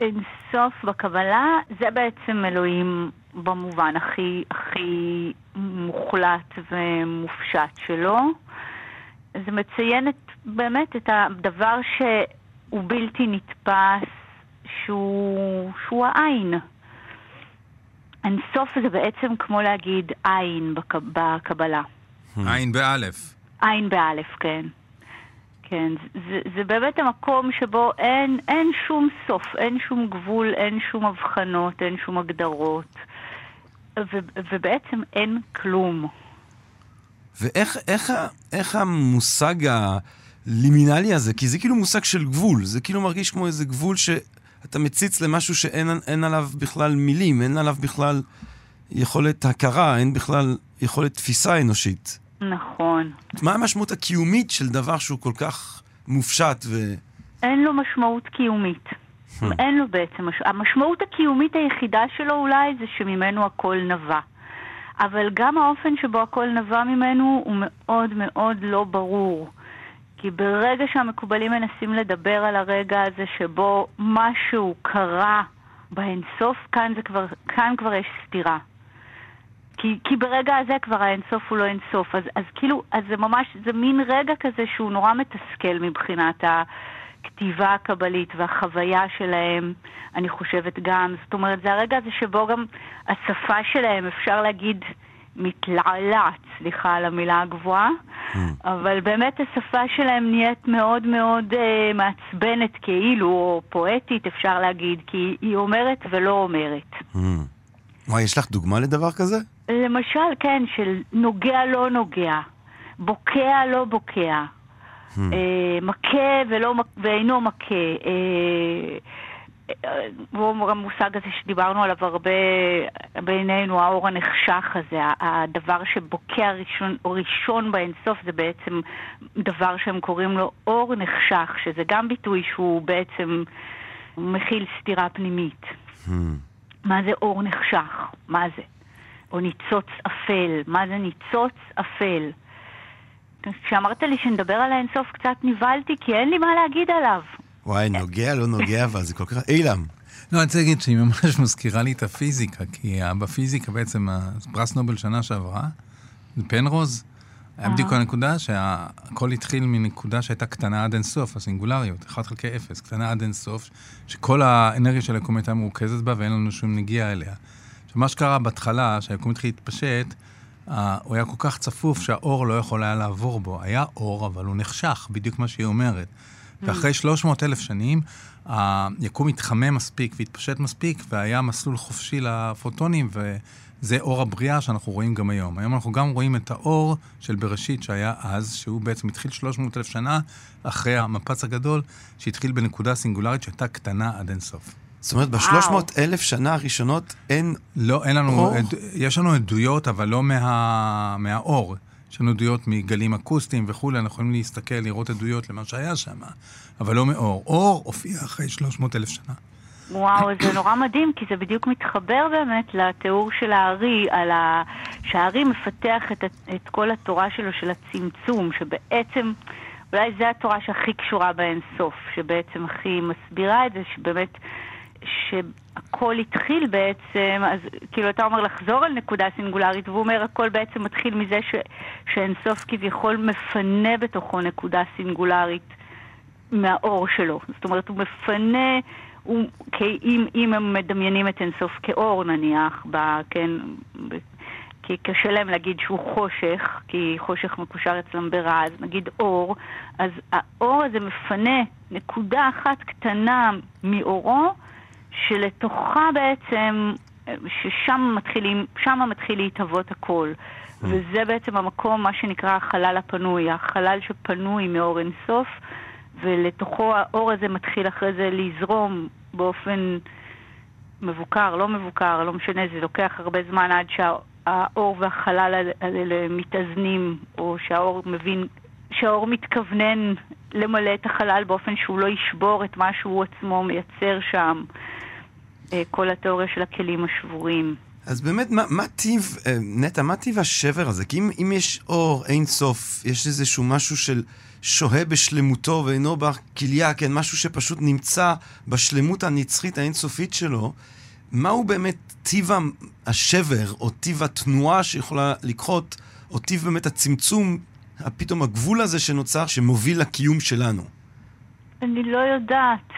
אינסוף בקבלה, זה בעצם אלוהים במובן הכי, הכי מוחלט ומופשט שלו. זה מציין את, באמת את הדבר שהוא בלתי נתפס, שהוא, שהוא העין. אינסוף זה בעצם כמו להגיד עין בק, בקבלה. עין באלף. עין באלף, כן. כן, זה, זה באמת המקום שבו אין, אין שום סוף, אין שום גבול, אין שום הבחנות, אין שום הגדרות, ו, ובעצם אין כלום. ואיך איך, איך המושג הלימינלי הזה, כי זה כאילו מושג של גבול, זה כאילו מרגיש כמו איזה גבול שאתה מציץ למשהו שאין אין עליו בכלל מילים, אין עליו בכלל יכולת הכרה, אין בכלל יכולת תפיסה אנושית. נכון. מה המשמעות הקיומית של דבר שהוא כל כך מופשט ו... אין לו משמעות קיומית. אין לו בעצם. המשמעות הקיומית היחידה שלו אולי זה שממנו הכל נבע. אבל גם האופן שבו הכל נבע ממנו הוא מאוד מאוד לא ברור. כי ברגע שהמקובלים מנסים לדבר על הרגע הזה שבו משהו קרה באינסוף, כאן זה כבר, כאן כבר יש סתירה. כי, כי ברגע הזה כבר האינסוף הוא לא אינסוף, אז, אז כאילו, אז זה ממש, זה מין רגע כזה שהוא נורא מתסכל מבחינת הכתיבה הקבלית והחוויה שלהם, אני חושבת גם, זאת אומרת, זה הרגע הזה שבו גם השפה שלהם, אפשר להגיד, מתלעלת, סליחה על המילה הגבוהה, אבל באמת השפה שלהם נהיית מאוד מאוד אה, מעצבנת כאילו, או פואטית, אפשר להגיד, כי היא אומרת ולא אומרת. וואי, יש לך דוגמה לדבר כזה? למשל, כן, של נוגע לא נוגע, בוקע לא בוקע, hmm. אה, מכה ולא, ואינו מכה. והוא אה, אה, מושג הזה שדיברנו עליו הרבה בינינו, האור הנחשך הזה, הדבר שבוקע ראשון, ראשון באינסוף, זה בעצם דבר שהם קוראים לו אור נחשך, שזה גם ביטוי שהוא בעצם מכיל סתירה פנימית. Hmm. מה זה אור נחשך? מה זה? או ניצוץ אפל. מה זה ניצוץ אפל? כשאמרת לי שנדבר על האינסוף קצת נבלתי, כי אין לי מה להגיד עליו. וואי, נוגע, לא נוגע, אבל זה כל כך... אילם. לא, אני רוצה להגיד שהיא ממש מזכירה לי את הפיזיקה, כי בפיזיקה בעצם, פרס נובל שנה שעברה, פנרוז, היה בדיוק הנקודה שהכל התחיל מנקודה שהייתה קטנה עד אינסוף, הסינגולריות, אחת חלקי אפס, קטנה עד אינסוף, שכל האנרגיה של היקום הייתה מרוכזת בה ואין לנו שום נגיעה אליה. מה שקרה בהתחלה, שהיקום התחיל להתפשט, הוא היה כל כך צפוף שהאור לא יכול היה לעבור בו. היה אור, אבל הוא נחשך, בדיוק מה שהיא אומרת. ואחרי שלוש מאות אלף שנים, היקום התחמם מספיק והתפשט מספיק, והיה מסלול חופשי לפוטונים, ו... זה אור הבריאה שאנחנו רואים גם היום. היום אנחנו גם רואים את האור של בראשית שהיה אז, שהוא בעצם התחיל שלוש מאות אלף שנה אחרי המפץ הגדול, שהתחיל בנקודה סינגולרית שהייתה קטנה עד אינסוף. זאת אומרת, ב-שלוש מאות אלף שנה הראשונות אין לא, אין לנו, אור? עד, יש לנו עדויות, אבל לא מה, מהאור. יש לנו עדויות מגלים אקוסטיים וכו', אנחנו יכולים להסתכל, לראות עדויות למה שהיה שם, אבל לא מאור. אור הופיע אחרי שלוש מאות אלף שנה. וואו, זה נורא מדהים, כי זה בדיוק מתחבר באמת לתיאור של הארי, על ה... שהארי מפתח את, את כל התורה שלו של הצמצום, שבעצם, אולי זו התורה שהכי קשורה באינסוף, שבעצם הכי מסבירה את זה, שבאמת, שהכל התחיל בעצם, אז כאילו אתה אומר לחזור על נקודה סינגולרית, והוא אומר הכל בעצם מתחיל מזה ש, שאינסוף כביכול מפנה בתוכו נקודה סינגולרית מהאור שלו. זאת אומרת, הוא מפנה... הוא, כי אם, אם הם מדמיינים את אינסוף כאור נניח, ב, כן, ב, כי קשה להם להגיד שהוא חושך, כי חושך מקושר אצלם ברע, אז נגיד אור, אז האור הזה מפנה נקודה אחת קטנה מאורו, שלתוכה בעצם, ששם מתחילים, שמה מתחיל להתהוות הכל. Mm. וזה בעצם המקום, מה שנקרא החלל הפנוי, החלל שפנוי מאור אינסוף, ולתוכו האור הזה מתחיל אחרי זה לזרום באופן מבוקר, לא מבוקר, לא משנה, זה לוקח הרבה זמן עד שהאור והחלל האלה מתאזנים, או שהאור מבין, שהאור מתכוונן למלא את החלל באופן שהוא לא ישבור את מה שהוא עצמו מייצר שם, כל התיאוריה של הכלים השבורים. אז באמת, מה, מה טיב, נטע, מה טיב השבר הזה? כי אם, אם יש אור אין סוף, יש איזשהו משהו של שוהה בשלמותו ואינו בכליה, כן, משהו שפשוט נמצא בשלמות הנצחית האינסופית שלו, מהו באמת טיב השבר, או טיב התנועה שיכולה לקחות, או טיב באמת הצמצום, פתאום הגבול הזה שנוצר, שמוביל לקיום שלנו? אני לא יודעת.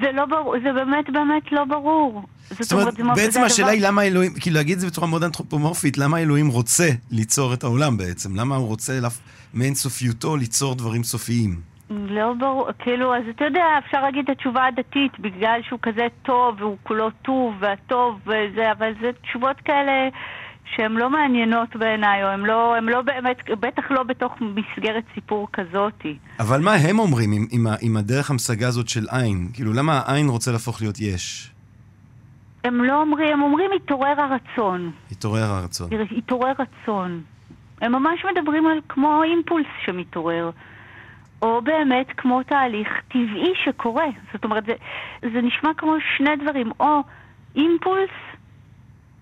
זה לא ברור, זה באמת באמת לא ברור. זאת אומרת, בעצם השאלה היא למה אלוהים, כאילו להגיד את זה בצורה מאוד אנתרופומורפית, למה אלוהים רוצה ליצור את העולם בעצם? למה הוא רוצה מאין סופיותו ליצור דברים סופיים? לא ברור, כאילו, אז אתה יודע, אפשר להגיד את התשובה הדתית, בגלל שהוא כזה טוב, והוא כולו טוב, והטוב, וזה, אבל זה תשובות כאלה שהן לא מעניינות בעיניי, או הן לא, הן לא באמת, בטח לא בתוך מסגרת סיפור כזאת. אבל מה הם אומרים עם, עם, עם הדרך המשגה הזאת של עין? כאילו, למה העין רוצה להפוך להיות יש? הם לא אומרים, הם אומרים התעורר הרצון. התעורר הרצון. התעורר רצון. הם ממש מדברים על כמו אימפולס שמתעורר. או באמת כמו תהליך טבעי שקורה. זאת אומרת, זה, זה נשמע כמו שני דברים. או אימפולס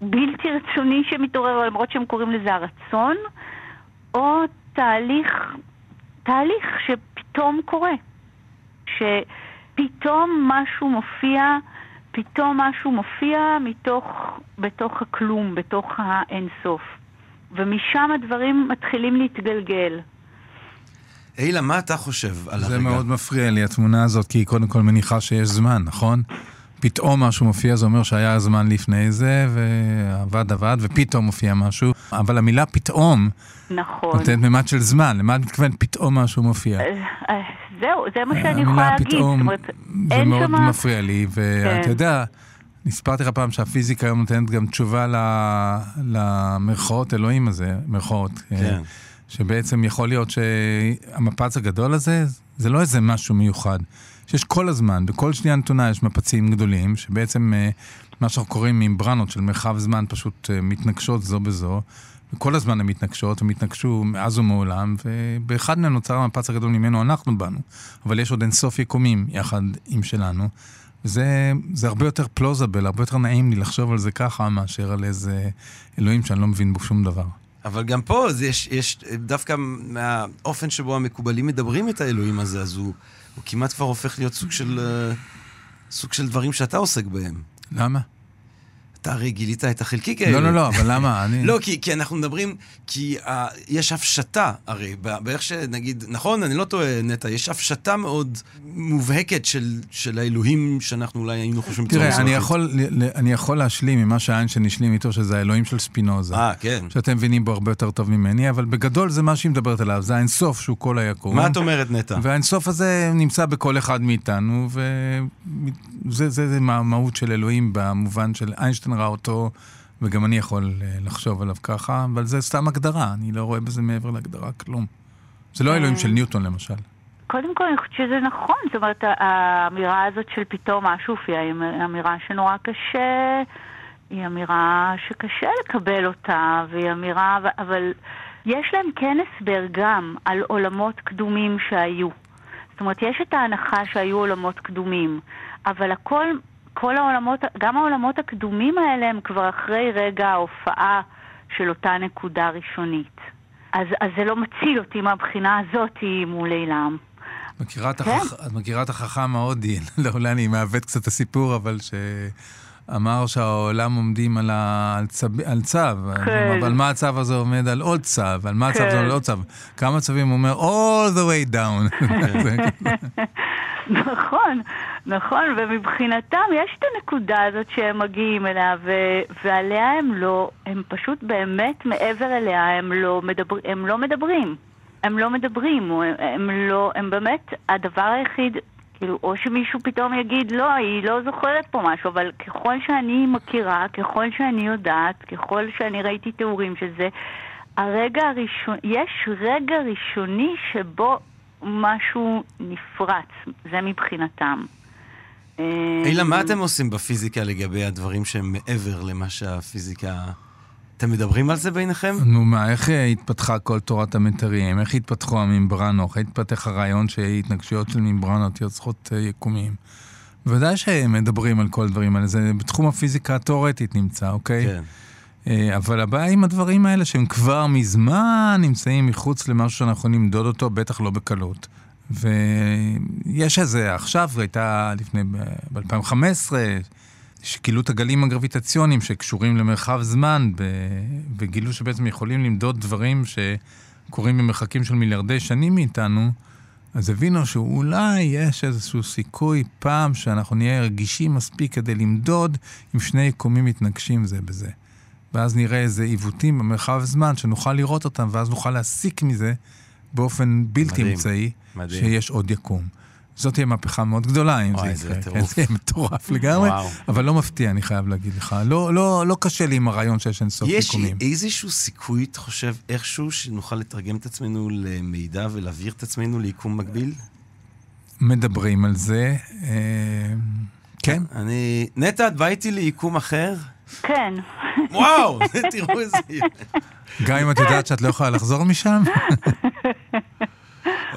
בלתי רצוני שמתעורר, למרות שהם קוראים לזה הרצון, או תהליך, תהליך שפתאום קורה. שפתאום משהו מופיע... פתאום משהו מופיע מתוך, בתוך הכלום, בתוך האינסוף. ומשם הדברים מתחילים להתגלגל. אילה, מה אתה חושב על הרגע? זה מאוד מפריע לי, התמונה הזאת, כי היא קודם כל מניחה שיש זמן, נכון? פתאום משהו מופיע, זה אומר שהיה זמן לפני זה, ועבד עבד, ופתאום מופיע משהו. אבל המילה פתאום, נכון. נותנת ממד של זמן, למה את מתכוונת פתאום משהו מופיע? זהו, זה מה שאני יכולה להגיד. פתאום, אומרת, זה מאוד שמה... מפריע לי, ואתה כן. יודע, נספרתי לך פעם שהפיזיקה היום נותנת גם תשובה למרכאות אלוהים הזה, מרכאות, כן. שבעצם יכול להיות שהמפץ הגדול הזה, זה לא איזה משהו מיוחד, שיש כל הזמן, בכל שנייה נתונה יש מפצים גדולים, שבעצם מה שאנחנו קוראים ממברנות של מרחב זמן פשוט מתנגשות זו בזו, וכל הזמן הם מתנגשות, הם התנגשו מאז ומעולם, ובאחד מהם נוצר המפץ הגדול ממנו אנחנו בנו, אבל יש עוד אינסוף יקומים יחד עם שלנו, וזה זה הרבה יותר פלוזבל, הרבה יותר נעים לי לחשוב על זה ככה, מאשר על איזה אלוהים שאני לא מבין בו שום דבר. אבל גם פה יש, יש דווקא מהאופן שבו המקובלים מדברים את האלוהים הזה, אז הוא, הוא כמעט כבר הופך להיות סוג של, סוג של דברים שאתה עוסק בהם. למה? אתה הרי גילית את החלקיק האלה. לא, לא, לא, אבל למה? אני... לא, כי, כי אנחנו מדברים, כי uh, יש הפשטה, הרי, באיך שנגיד, נכון, אני לא טועה, נטע, יש הפשטה מאוד מובהקת של, של האלוהים, שאנחנו אולי היינו חושבים... תראה, אני יכול, אני יכול להשלים ממה שהאיינשטיין נשלים איתו, שזה האלוהים של ספינוזה. אה, כן. שאתם מבינים בו הרבה יותר טוב ממני, אבל בגדול זה מה שהיא מדברת עליו, זה האינסוף שהוא כל היקום. מה את אומרת, נטע? והאינסוף הזה נמצא בכל אחד מאיתנו, וזה, זה, זה מהמהות של אלוהים במובן של איינשטיין ראה אותו, וגם אני יכול לחשוב עליו ככה, אבל זה סתם הגדרה, אני לא רואה בזה מעבר להגדרה כלום. זה לא אלוהים של ניוטון למשל. קודם כל אני חושבת שזה נכון, זאת אומרת, האמירה הזאת של פתאום משהו, היא אמירה שנורא קשה, היא אמירה שקשה לקבל אותה, והיא אמירה, אבל יש להם כן הסבר גם על עולמות קדומים שהיו. זאת אומרת, יש את ההנחה שהיו עולמות קדומים, אבל הכל... כל העולמות, גם העולמות הקדומים האלה הם כבר אחרי רגע ההופעה של אותה נקודה ראשונית. אז, אז זה לא מציל אותי מהבחינה הזאת מול אילם. את כן? החכ... מכירה את החכם ההודי, לא, אולי אני מעוות קצת הסיפור, אבל שאמר שהעולם עומדים על, ה... על, צב... על צב, כן. אבל מה הצב הזה עומד על עוד צב, על מה כן. הצב זה על עוד צב. כמה צבים הוא אומר, all the way down. נכון, נכון, ומבחינתם יש את הנקודה הזאת שהם מגיעים אליה, ו- ועליה הם לא, הם פשוט באמת מעבר אליה, הם לא, מדבר, הם לא מדברים. הם לא מדברים, הם, הם לא, הם באמת, הדבר היחיד, כאילו, או שמישהו פתאום יגיד, לא, היא לא זוכרת פה משהו, אבל ככל שאני מכירה, ככל שאני יודעת, ככל שאני ראיתי תיאורים שזה, הרגע הראשון, יש רגע ראשוני שבו משהו נפרץ, זה מבחינתם. אילה, מה אתם עושים בפיזיקה לגבי הדברים שהם מעבר למה שהפיזיקה... אתם מדברים על זה ביניכם? נו מה, איך התפתחה כל תורת המתארים? איך התפתחו הממברנות? איך התפתח הרעיון שהתנגשויות של ממברנות יוצרות יקומים? ודאי שהם מדברים על כל הדברים האלה, זה בתחום הפיזיקה התיאורטית נמצא, אוקיי? כן. אבל הבעיה עם הדברים האלה שהם כבר מזמן נמצאים מחוץ למשהו שאנחנו נמדוד אותו, בטח לא בקלות. ויש איזה, עכשיו הייתה לפני, ב-אלפיים וחמש עשרה, שגילות הגלים הגרביטציוניים שקשורים למרחב זמן, וגילו שבעצם יכולים למדוד דברים שקורים במרחקים של מיליארדי שנים מאיתנו, אז הבינו שאולי יש איזשהו סיכוי פעם שאנחנו נהיה רגישים מספיק כדי למדוד אם שני יקומים מתנגשים זה בזה. ואז נראה איזה עיוותים במרחב זמן שנוכל לראות אותם, ואז נוכל להסיק מזה באופן בלתי אמצעי שיש עוד יקום. זאת תהיה מהפכה מאוד גדולה, אם זה יקרה. זה יהיה מטורף לגמרי, אבל לא מפתיע, אני חייב להגיד לך. לא קשה לי עם הרעיון שיש אינסוף יקומים. יש איזשהו סיכוי, אתה חושב, איכשהו שנוכל לתרגם את עצמנו למידע ולהעביר את עצמנו ליקום מקביל? מדברים על זה. כן. נטע, את באה איתי ליקום אחר? כן. וואו, תראו איזה... גם אם את יודעת שאת לא יכולה לחזור משם?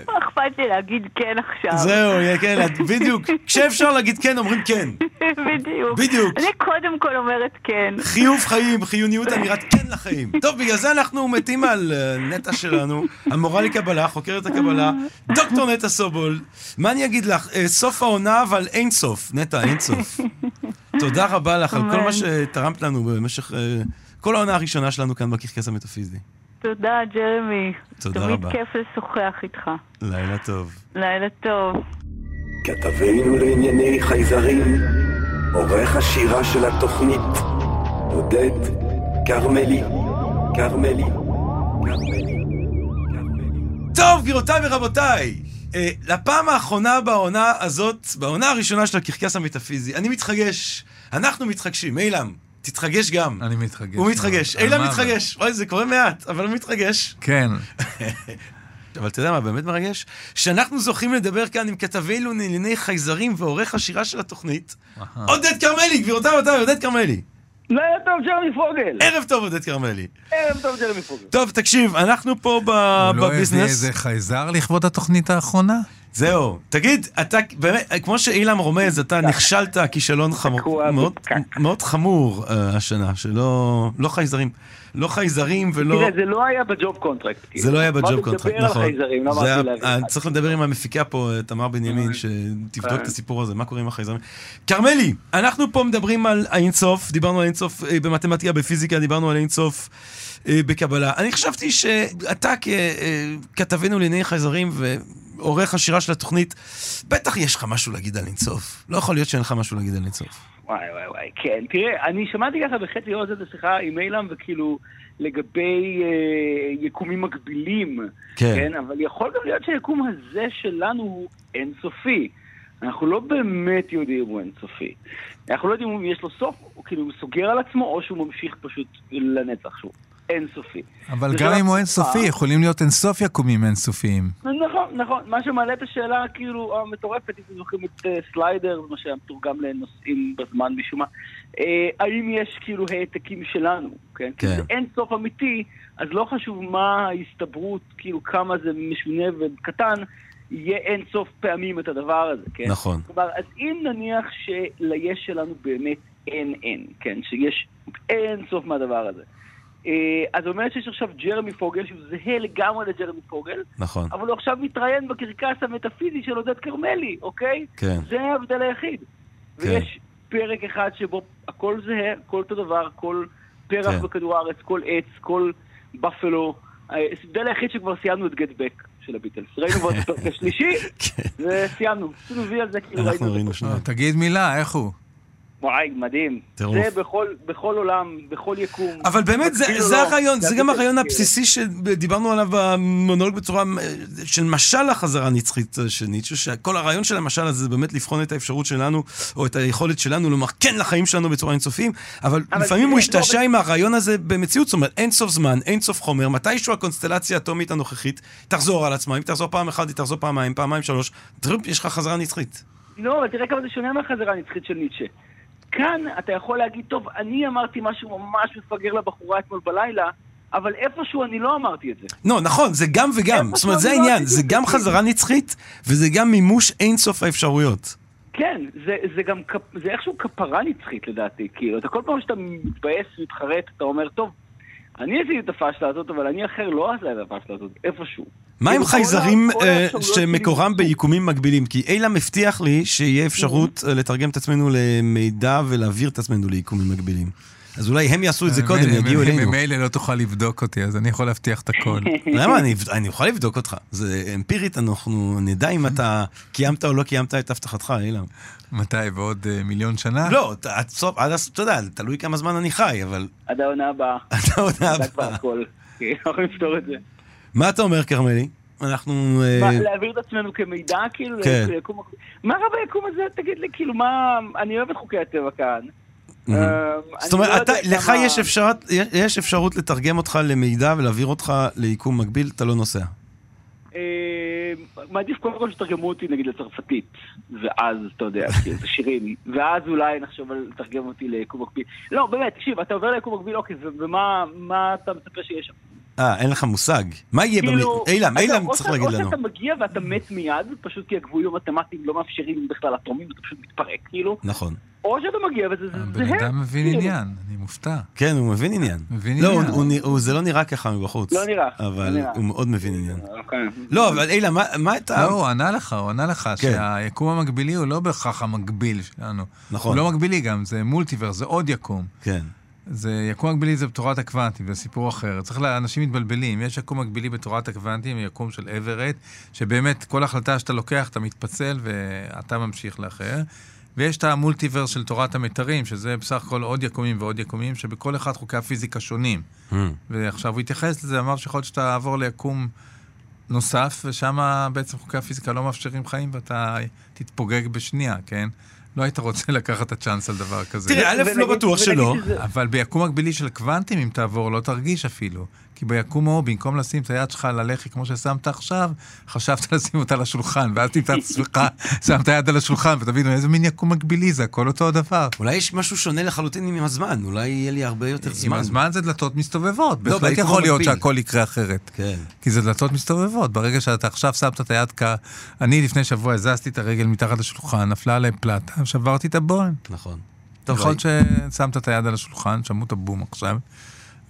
לא אכפת לי להגיד כן עכשיו. זהו, כן, בדיוק. כשאפשר להגיד כן, אומרים כן. בדיוק. בדיוק. אני קודם כל אומרת כן. חיוב חיים, חיוניות אמירת כן לחיים. טוב, בגלל זה אנחנו מתים על נטע שלנו, המורה לקבלה, חוקרת הקבלה, דוקטור נטע סובול. מה אני אגיד לך? סוף העונה, אבל אין סוף. נטע, אין סוף. תודה רבה לך על כל מה שתרמת לנו במשך כל העונה הראשונה שלנו כאן בקרקס המטאפיזי. תודה, ג'רמי. תודה רבה. תמיד כיף לשוחח איתך. לילה טוב. לילה טוב. כתבנו לענייני חייזרים, עורך השירה של התוכנית, עודד קרמלי. קרמלי. קרמלי. טוב, גבירותיי ורבותיי. לפעם האחרונה בעונה הזאת, בעונה הראשונה של הקרקס המטאפיזי, אני מתחגש, אנחנו מתחגשים, אילם, תתחגש גם. אני מתחגש. הוא מתחגש, אילם מתחגש, אוי זה קורה מעט, אבל הוא מתחגש. כן. אבל אתה יודע מה, באמת מרגש? שאנחנו זוכים לדבר כאן עם כתבינו לענייני חייזרים ועורך השירה של התוכנית, עודד קרמלי, גבירותיי ורבותיי, עודד קרמלי. לילה טוב, ג'רמי פוגל. ערב טוב, עודד קרמלי. ערב טוב, ג'רמי פוגל. טוב, תקשיב, אנחנו פה בביזנס. לא יודע איזה חייזר לכבוד התוכנית האחרונה? זהו. תגיד, אתה, כמו שאילם רומז, אתה נכשלת כישלון מאוד חמור השנה, שלא חייזרים. לא חייזרים ולא... תראה, זה לא היה בג'וב קונטרקט. זה לא היה בג'וב קונטרקט, נכון. צריך לדבר עם המפיקה פה, תמר בנימין, שתבדוק את הסיפור הזה, מה קורה עם החייזרים. קרמלי, אנחנו פה מדברים על האינסוף, דיברנו על האינסוף במתמטיקה, בפיזיקה, דיברנו על האינסוף בקבלה. אני חשבתי שאתה כתבנו לענייני חייזרים ועורך השירה של התוכנית, בטח יש לך משהו להגיד על האינסוף. לא יכול להיות שאין לך משהו להגיד על האינסוף. וואי וואי וואי, כן, תראה, אני שמעתי ככה בחטא יועז את השיחה עם אילם, וכאילו לגבי אה, יקומים מקבילים, כן. כן, אבל יכול גם להיות שהיקום הזה שלנו הוא אינסופי, אנחנו לא באמת יודעים הוא אינסופי, אנחנו לא יודעים אם יש לו סוף, או כאילו הוא סוגר על עצמו, או שהוא ממשיך פשוט לנצח שהוא אינסופי. אבל גם אם הוא אינסופי, יכולים להיות אינסוף יקומים אינסופיים. נכון, נכון. מה שמעלה את השאלה, כאילו, המטורפת, אם זוכרים את סליידר, מה שהיה מתורגם לנושאים בזמן משום מה, האם יש כאילו העתקים שלנו, כן? כי זה אינסוף אמיתי, אז לא חשוב מה ההסתברות, כאילו, כמה זה משונה וקטן, יהיה אינסוף פעמים את הדבר הזה, כן? נכון. כלומר, אז אם נניח שליש שלנו באמת אין אין, כן? שיש אינסוף מהדבר הזה. אז הוא אומר שיש עכשיו ג'רמי פוגל, שהוא זהה לגמרי לג'רמי פוגל, נכון. אבל הוא עכשיו מתראיין בקרקס המטאפיזי של עודד קרמלי, אוקיי? כן. זה ההבדל היחיד. כן. ויש פרק אחד שבו הכל זהה, כל אותו דבר, כל פרח כן. בכדור הארץ, כל עץ, כל בפלו. ההבדל היחיד שכבר סיימנו את גטבק של הביטלס. ראינו כבר את השלישי, וסיימנו. אנחנו ראינו שנייה. תגיד מילה, איך הוא? וואי, מדהים. זה בכל, בכל עולם, בכל יקום. אבל באמת, זה, זה לא. הרעיון, זה, זה גם הרעיון הבסיסי שדיברנו עליו במונולוג בצורה של משל החזרה הנצחית של ניטשה, שכל הרעיון של המשל הזה זה באמת לבחון את האפשרות שלנו, או את היכולת שלנו לומר כן לחיים שלנו בצורה אינסופיים, אבל, אבל לפעמים הוא השתשע לא... עם הרעיון הזה במציאות, זאת אומרת, אין סוף זמן, אין סוף חומר, מתישהו הקונסטלציה האטומית הנוכחית תחזור על עצמה, אם תחזור פעם אחת, היא תחזור פעמיים, פעמיים, שלוש, דריפ, יש לך חזרה נצחית. לא, תראה כמה זה שונה מהחזרה הנצחית של ניטשה. כאן אתה יכול להגיד, טוב, אני אמרתי משהו ממש מפגר לבחורה אתמול בלילה, אבל איפשהו אני לא אמרתי את זה. לא, נכון, זה גם וגם. זאת אומרת, זה העניין, זה גם חזרה נצחית, וזה גם מימוש אינסוף האפשרויות. כן, זה גם, זה איכשהו כפרה נצחית לדעתי, כאילו. אתה כל פעם שאתה מתבאס, מתחרט, אתה אומר, טוב, אני עשיתי את הפשלה הזאת, אבל אני אחר לא עשה את הפשלה הזאת, איפשהו. מה עם חייזרים שמקורם ביקומים מקבילים? כי אילם מבטיח לי שיהיה אפשרות לתרגם את עצמנו למידע ולהעביר את עצמנו ליקומים מקבילים. אז אולי הם יעשו את זה קודם, יגיעו אלינו. ממילא לא תוכל לבדוק אותי, אז אני יכול להבטיח את הכל. למה? אני אוכל לבדוק אותך. זה אמפירית, אנחנו נדע אם אתה קיימת או לא קיימת את הבטחתך, אילם. מתי? בעוד מיליון שנה? לא, אתה יודע, תלוי כמה זמן אני חי, אבל... עד העונה הבאה. עד העונה הבאה. אנחנו נפתור את זה. מה אתה אומר, קרמלי? אנחנו... להעביר את עצמנו כמידע, כאילו, ליקום... מה רב היקום הזה? תגיד לי, כאילו, מה... אני אוהב את חוקי הטבע כאן. זאת אומרת, לך יש אפשרות לתרגם אותך למידע ולהעביר אותך ליקום מקביל, אתה לא נוסע. מעדיף כל כך שתרגמו אותי, נגיד, לצרפתית, ואז, אתה יודע, זה שירים, ואז אולי נחשוב על תרגם אותי ליקום מקביל. לא, באמת, תקשיב, אתה עובר ליקום מקביל, אוקיי, ומה אתה מצפה שיש שם? אה, אין לך מושג. מה יהיה במי... אילם, אילם צריך להגיד לנו. או שאתה מגיע ואתה מת מיד, פשוט כי הגבוהים מתמטיים לא מאפשרים בכלל אטומים, אתה פשוט מתפרק, כאילו. נכון. או שאתה מגיע וזה זהה. הבן אדם מבין עניין, אני מופתע. כן, הוא מבין עניין. לא, זה לא נראה ככה מבחוץ. לא נראה. אבל הוא מאוד מבין עניין. לא, אבל אילם, מה אתה... לא, הוא ענה לך, הוא ענה לך, שהיקום המקבילי הוא לא בהכרח המקביל שלנו. נכון. הוא לא מקבילי גם, זה מולטיברס, זה עוד יקום. כן. זה יקום מקבילי זה בתורת הקוונטים, זה סיפור אחר. צריך לאנשים מתבלבלים. יש יקום מקבילי בתורת הקוונטים, יקום של אברט, שבאמת כל החלטה שאתה לוקח, אתה מתפצל ואתה ממשיך לאחר. ויש את המולטיברס של תורת המתרים, שזה בסך הכל עוד יקומים ועוד יקומים, שבכל אחד חוקי הפיזיקה שונים. Mm. ועכשיו הוא התייחס לזה, אמר שיכול להיות שאתה עבור ליקום נוסף, ושם בעצם חוקי הפיזיקה לא מאפשרים חיים, ואתה תתפוגג בשנייה, כן? לא היית רוצה לקחת את הצ'אנס על דבר כזה. תראה, א' לא בטוח שלא. אבל ביקום מקבילי של קוונטים, אם תעבור, לא תרגיש אפילו. כי ביקום ההוא, במקום לשים את היד שלך על הלחי, כמו ששמת עכשיו, חשבת לשים אותה לשולחן, ואז תמצא את עצמך, שמת היד על השולחן, ותבינו, איזה מין יקום מקבילי זה, הכל אותו הדבר. אולי יש משהו שונה לחלוטין עם הזמן, אולי יהיה לי הרבה יותר זמן. עם הזמן זה דלתות מסתובבות. בהחלט יכול להיות שהכל יקרה אחרת. כי זה דלתות מסתובבות. ברגע שאתה עכשיו שמת את היד, אני לפני שבוע הזזתי את הרגל מתחת לשולחן, נפלה עליי פלטה, שברתי את הבוים. נכון. נכון ששמת את היד על השולחן, שמעו את הבום עכשיו.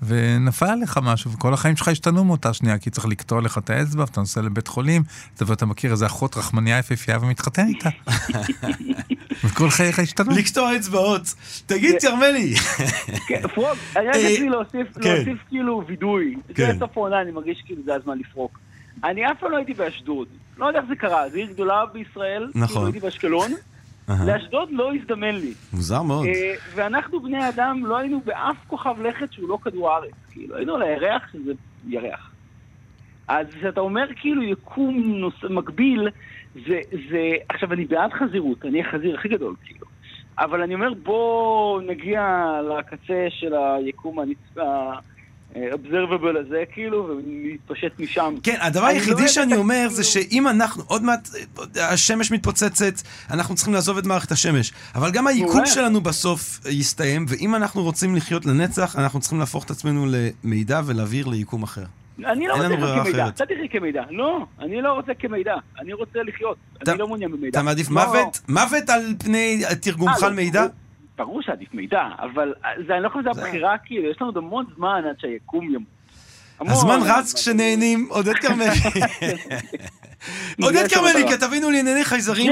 ונפל לך משהו, וכל החיים שלך השתנו מאותה שנייה, כי צריך לקטוע לך את האצבע, ואתה נוסע לבית חולים, ואתה מכיר איזה אחות רחמניה יפהפייה, ומתחתן איתה. וכל חייך השתנו. לקטוע אצבעות. תגיד, קרמלי. פרוק, אני אגיד להוסיף כאילו וידוי. זה סוף העונה, אני מרגיש כאילו זה הזמן לפרוק. אני אף פעם לא הייתי באשדוד. לא יודע איך זה קרה, זו עיר גדולה בישראל, כאילו הייתי באשקלון. לאשדוד לא הזדמן לי. מוזר מאוד. ואנחנו בני האדם לא היינו באף כוכב לכת שהוא לא כדור הארץ. כאילו, היינו על הירח שזה ירח. אז כשאתה אומר כאילו יקום מקביל, זה, זה... עכשיו, אני בעד חזירות, אני החזיר הכי גדול, כאילו. אבל אני אומר, בוא נגיע לקצה של היקום הנצפה... observable הזה, כאילו, ולהתפשט משם. כן, הדבר היחידי שאני אומר זה שאם אנחנו, עוד מעט השמש מתפוצצת, אנחנו צריכים לעזוב את מערכת השמש, אבל גם היקום שלנו בסוף יסתיים, ואם אנחנו רוצים לחיות לנצח, אנחנו צריכים להפוך את עצמנו למידע ולהעביר ליקום אחר. אני לא רוצה כמידע, אתה תחי כמידע. לא, אני לא רוצה כמידע, אני רוצה לחיות. אני לא מעוניין במידע. אתה מעדיף מוות? מוות על פני תרגומך על מידע? ברור שעדיף מידע, אבל זה, אני לא חושב זה הבחירה, כאילו, יש לנו המון זמן עד שהיקום ימות. הזמן רץ כשנהנים, עודד כרמלי. עודד כרמלי, כתבינו לענייני חייזרים,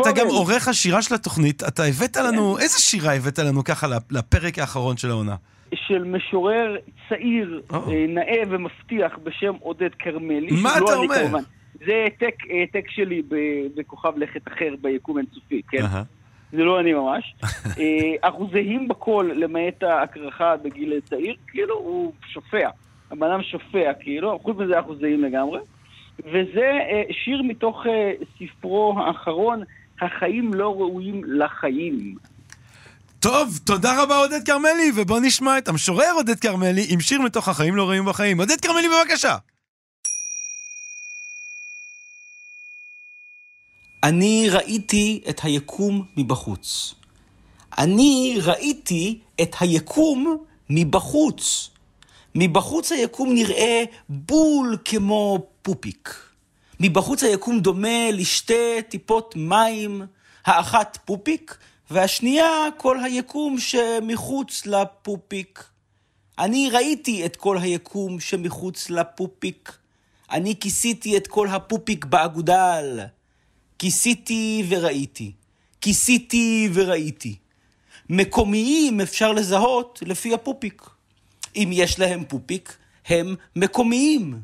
אתה גם עורך השירה של התוכנית, אתה הבאת לנו, איזה שירה הבאת לנו ככה לפרק האחרון של העונה? של משורר צעיר, נאה ומפתיח בשם עודד כרמלי. מה אתה אומר? זה העתק שלי בכוכב לכת אחר ביקום אינסופי, כן? זה לא אני ממש. אנחנו זהים בכל למעט ההקרחה בגיל צעיר, כאילו הוא שופע. הבנם שופע, כאילו, חוץ מזה אנחנו זהים לגמרי. וזה שיר מתוך ספרו האחרון, החיים לא ראויים לחיים. טוב, תודה רבה עודד כרמלי, ובוא נשמע את המשורר עודד כרמלי עם שיר מתוך החיים לא ראויים בחיים. עודד כרמלי, בבקשה. אני ראיתי את היקום מבחוץ. אני ראיתי את היקום מבחוץ. מבחוץ היקום נראה בול כמו פופיק. מבחוץ היקום דומה לשתי טיפות מים, האחת פופיק, והשנייה כל היקום שמחוץ לפופיק. אני ראיתי את כל היקום שמחוץ לפופיק. אני כיסיתי את כל הפופיק באגודל. כיסיתי וראיתי. כיסיתי וראיתי. מקומיים אפשר לזהות לפי הפופיק. אם יש להם פופיק, הם מקומיים.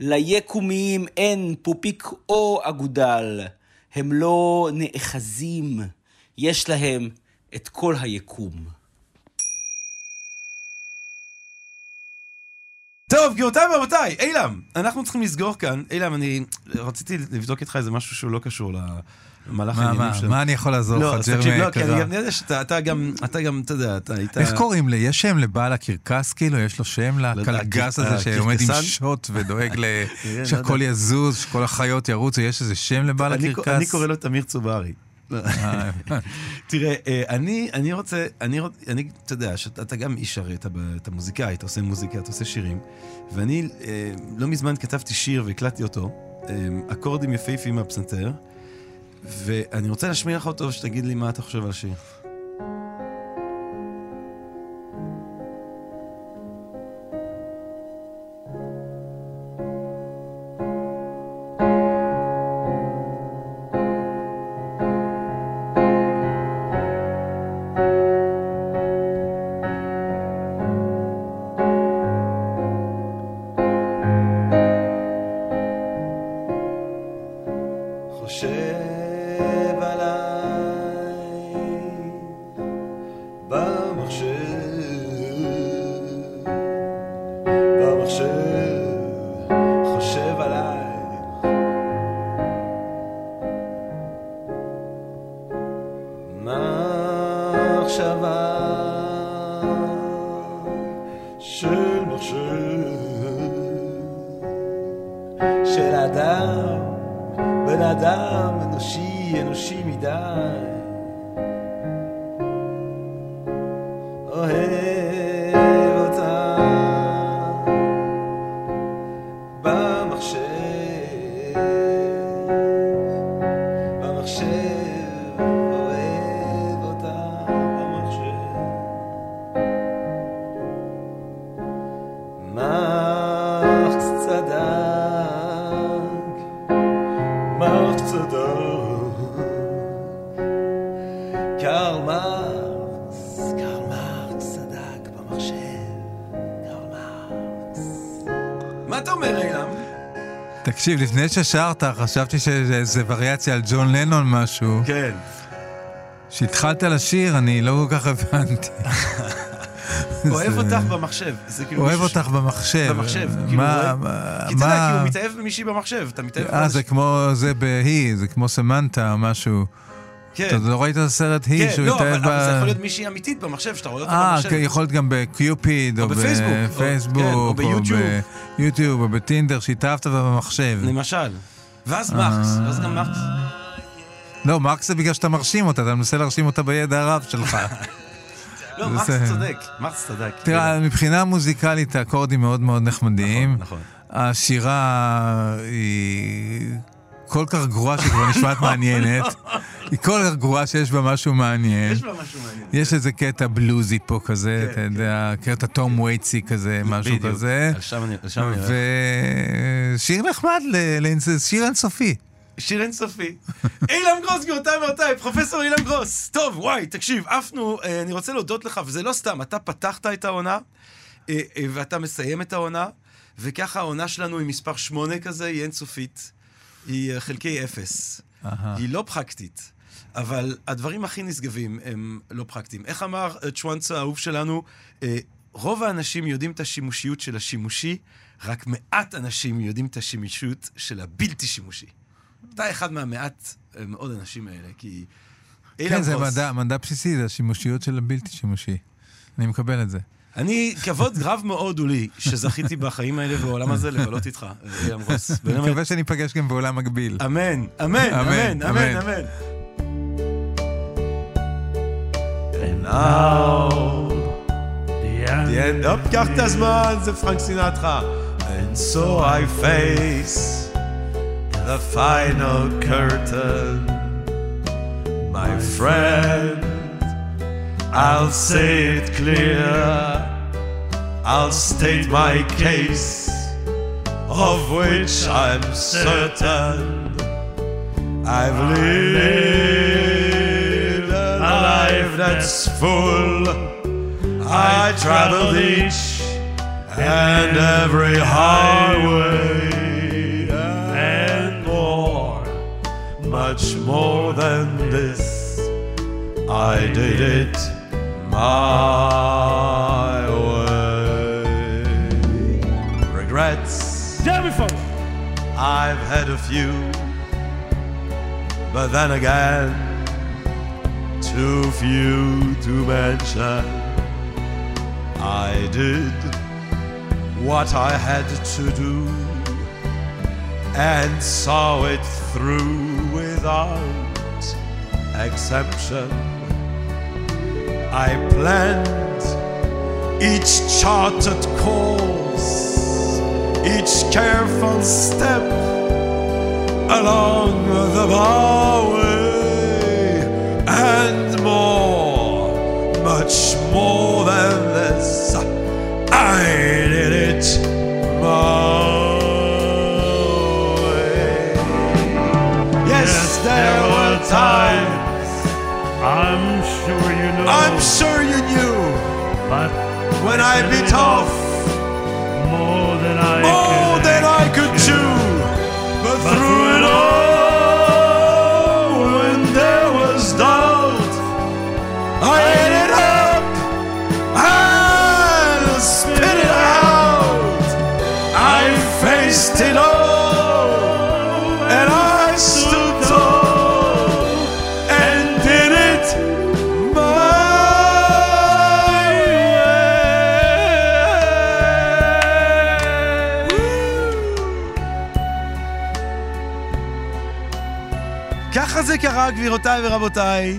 ליקומיים אין פופיק או אגודל. הם לא נאחזים. יש להם את כל היקום. טוב, גבירותיי ורבותיי, אילם, אנחנו צריכים לסגור כאן. אילם, אני רציתי לבדוק איתך איזה משהו שהוא לא קשור ל... מה, מה, מה אני יכול לעזור לך, ג'רמי? לא, כי אני גם יודע שאתה גם, אתה גם, אתה יודע, אתה היית... איך קוראים לי? יש שם לבעל הקרקס, כאילו? יש לו שם לקלגס הזה שעומד עם שוט ודואג שהכל יזוז, שכל החיות ירוצו, יש איזה שם לבעל הקרקס? אני קורא לו תמיר צוברי. תראה, אני, אני רוצה, אני, אני, אתה יודע, שאתה גם איש הרי, אתה מוזיקאי, אתה עושה מוזיקה, אתה עושה שירים, ואני לא מזמן כתבתי שיר והקלטתי אותו, אקורדים יפהפיים מהפסנתר, ואני רוצה להשמיע לך אותו, שתגיד לי מה אתה חושב על השיר. תקשיב, לפני ששרת, חשבתי שזה וריאציה על ג'ון לנון משהו. כן. כשהתחלת לשיר, אני לא כל כך הבנתי. אוהב אותך במחשב. אוהב אותך במחשב. במחשב. מה? כי אתה יודע, כי הוא מתאהב במישהי במחשב. אתה מתאהב במישהי. אה, זה כמו זה בהיא, זה כמו סמנטה, משהו. כן. אתה לא ראית את הסרט היא שהוא התאהב ב... כן, לא, אבל זה יכול להיות מישהי אמיתית במחשב, שאתה רואה אותה במחשב. אה, יכול להיות גם בקיופיד, או בפייסבוק, או ביוטיוב, או בטינדר, שהתאהבת במחשב. למשל. ואז מרקס, ואז גם מרקס. לא, מרקס זה בגלל שאתה מרשים אותה, אתה מנסה להרשים אותה בידע הרב שלך. לא, מרקס צודק, מרקס צודק. תראה, מבחינה מוזיקלית, האקורדים מאוד מאוד נחמדיים. נכון, נכון. השירה היא כל כך גרועה שכבר נשמעת מעניינת. היא כל הגרועה שיש בה משהו מעניין. יש בה משהו מעניין. יש איזה קטע בלוזי פה כזה, אתה יודע, קטע טום וייצי כזה, משהו כזה. ושיר נחמד, שיר אינסופי. שיר אינסופי. אילם גרוס, גבירותיי ורבותיי, פרופסור אילם גרוס. טוב, וואי, תקשיב, אפנו, אני רוצה להודות לך, וזה לא סתם, אתה פתחת את העונה, ואתה מסיים את העונה, וככה העונה שלנו היא מספר שמונה כזה, היא אינסופית, היא חלקי אפס. היא לא פרקטית, אבל הדברים הכי נשגבים הם לא פרקטיים. איך אמר צ'ואנצה, האהוב שלנו, רוב האנשים יודעים את השימושיות של השימושי, רק מעט אנשים יודעים את השימושיות של הבלתי שימושי. אתה אחד מהמעט מאוד אנשים האלה, כי... כן, זה מדע, מדע בסיסי, זה השימושיות של הבלתי שימושי. אני מקבל את זה. אני, כבוד רב מאוד הוא לי, שזכיתי בחיים האלה בעולם הזה לבלות איתך, אילם גרוס. אני מקווה שניפגש גם בעולם מקביל. אמן, אמן, אמן, אמן, אמן. And now, the end. לא פקח את הזמן, זה פרנק סינטרה. And so I face the final curtain, my friend. I'll say it clear, I'll state my case, of which I'm certain. I've lived a life that's full, I traveled each and every highway, and more, much more than this, I did it my way. Regrets, Jeremy Fogel. I've had a few, but then again, too few to mention. I did what I had to do and saw it through without exception. I planned each charted course, each careful step along the highway, and more, much more than this, I did it my way. Yes, there were times, I'm sure you know, I'm sure you knew, but when I bit off more than I more could, than I could do, but, but through it all, when there was doubt, I ate it up and spit it out. I faced it all and I stood tall. ככה זה קרה, גבירותיי ורבותיי.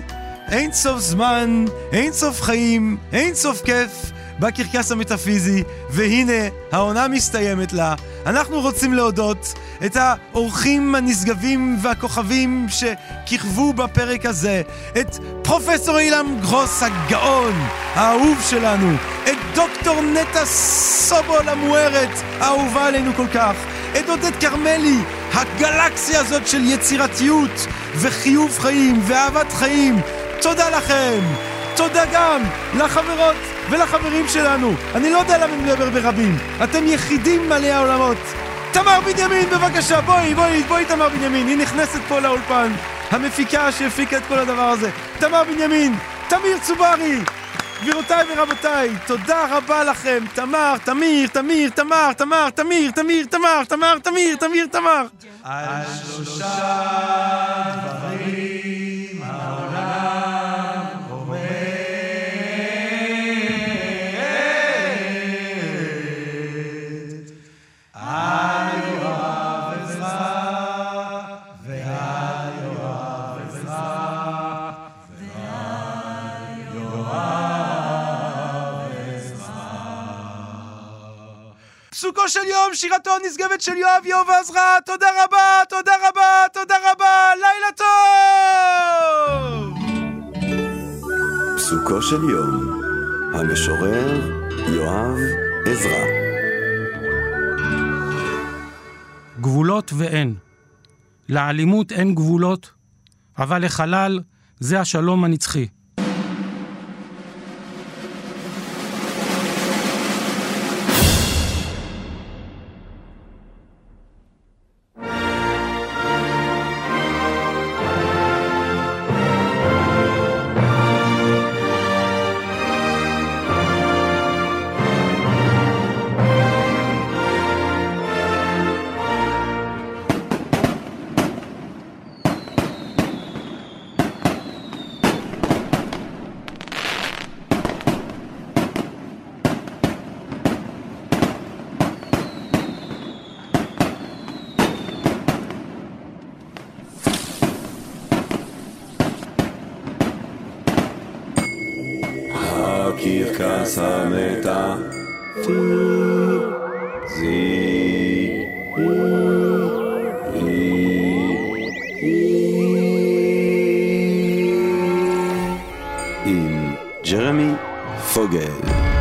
אין סוף זמן, אין סוף חיים, אין סוף כיף בקרקס המטאפיזי, והנה העונה מסתיימת לה. אנחנו רוצים להודות את האורחים הנשגבים והכוכבים שכיכבו בפרק הזה, את פרופסור אילם גרוס הגאון, האהוב שלנו, את דוקטור נטע סובול המוארת, האהובה עלינו כל כך, את עודד קרמלי, הגלקסיה הזאת של יצירתיות וחיוב חיים ואהבת חיים. תודה לכם. תודה גם לחברות ולחברים שלנו. אני לא יודע למה מדבר ברבים. אתם יחידים מלא העולמות. תמר בנימין, בבקשה, בואי, בואי, בואי תמר בנימין. היא נכנסת פה לאולפן. המפיקה שהפיקה את כל הדבר הזה. תמר בנימין, תמיר צוברי. גבירותיי ורבותיי, תודה רבה לכם. תמר, תמיר, תמיר, תמר, תמר, תמיר, תמיר, תמר, תמר, תמיר, תמיר, תמר. על שלושה דברים העולם עומד. על יואב עזרא ועל יואב עזרא ועל יואב עזרא. פסוקו של יום, שירתו נשגבת של יואב יואב עזרא. תודה רבה, תודה רבה, תודה רבה, לילה טוב. פסוקו של יום, המשורר יואב עזרא. גבולות ואין. לאלימות אין גבולות, אבל לחלל זה השלום הנצחי. Saneta Ti Zi Hi Hi עם ג'רמי פוגל.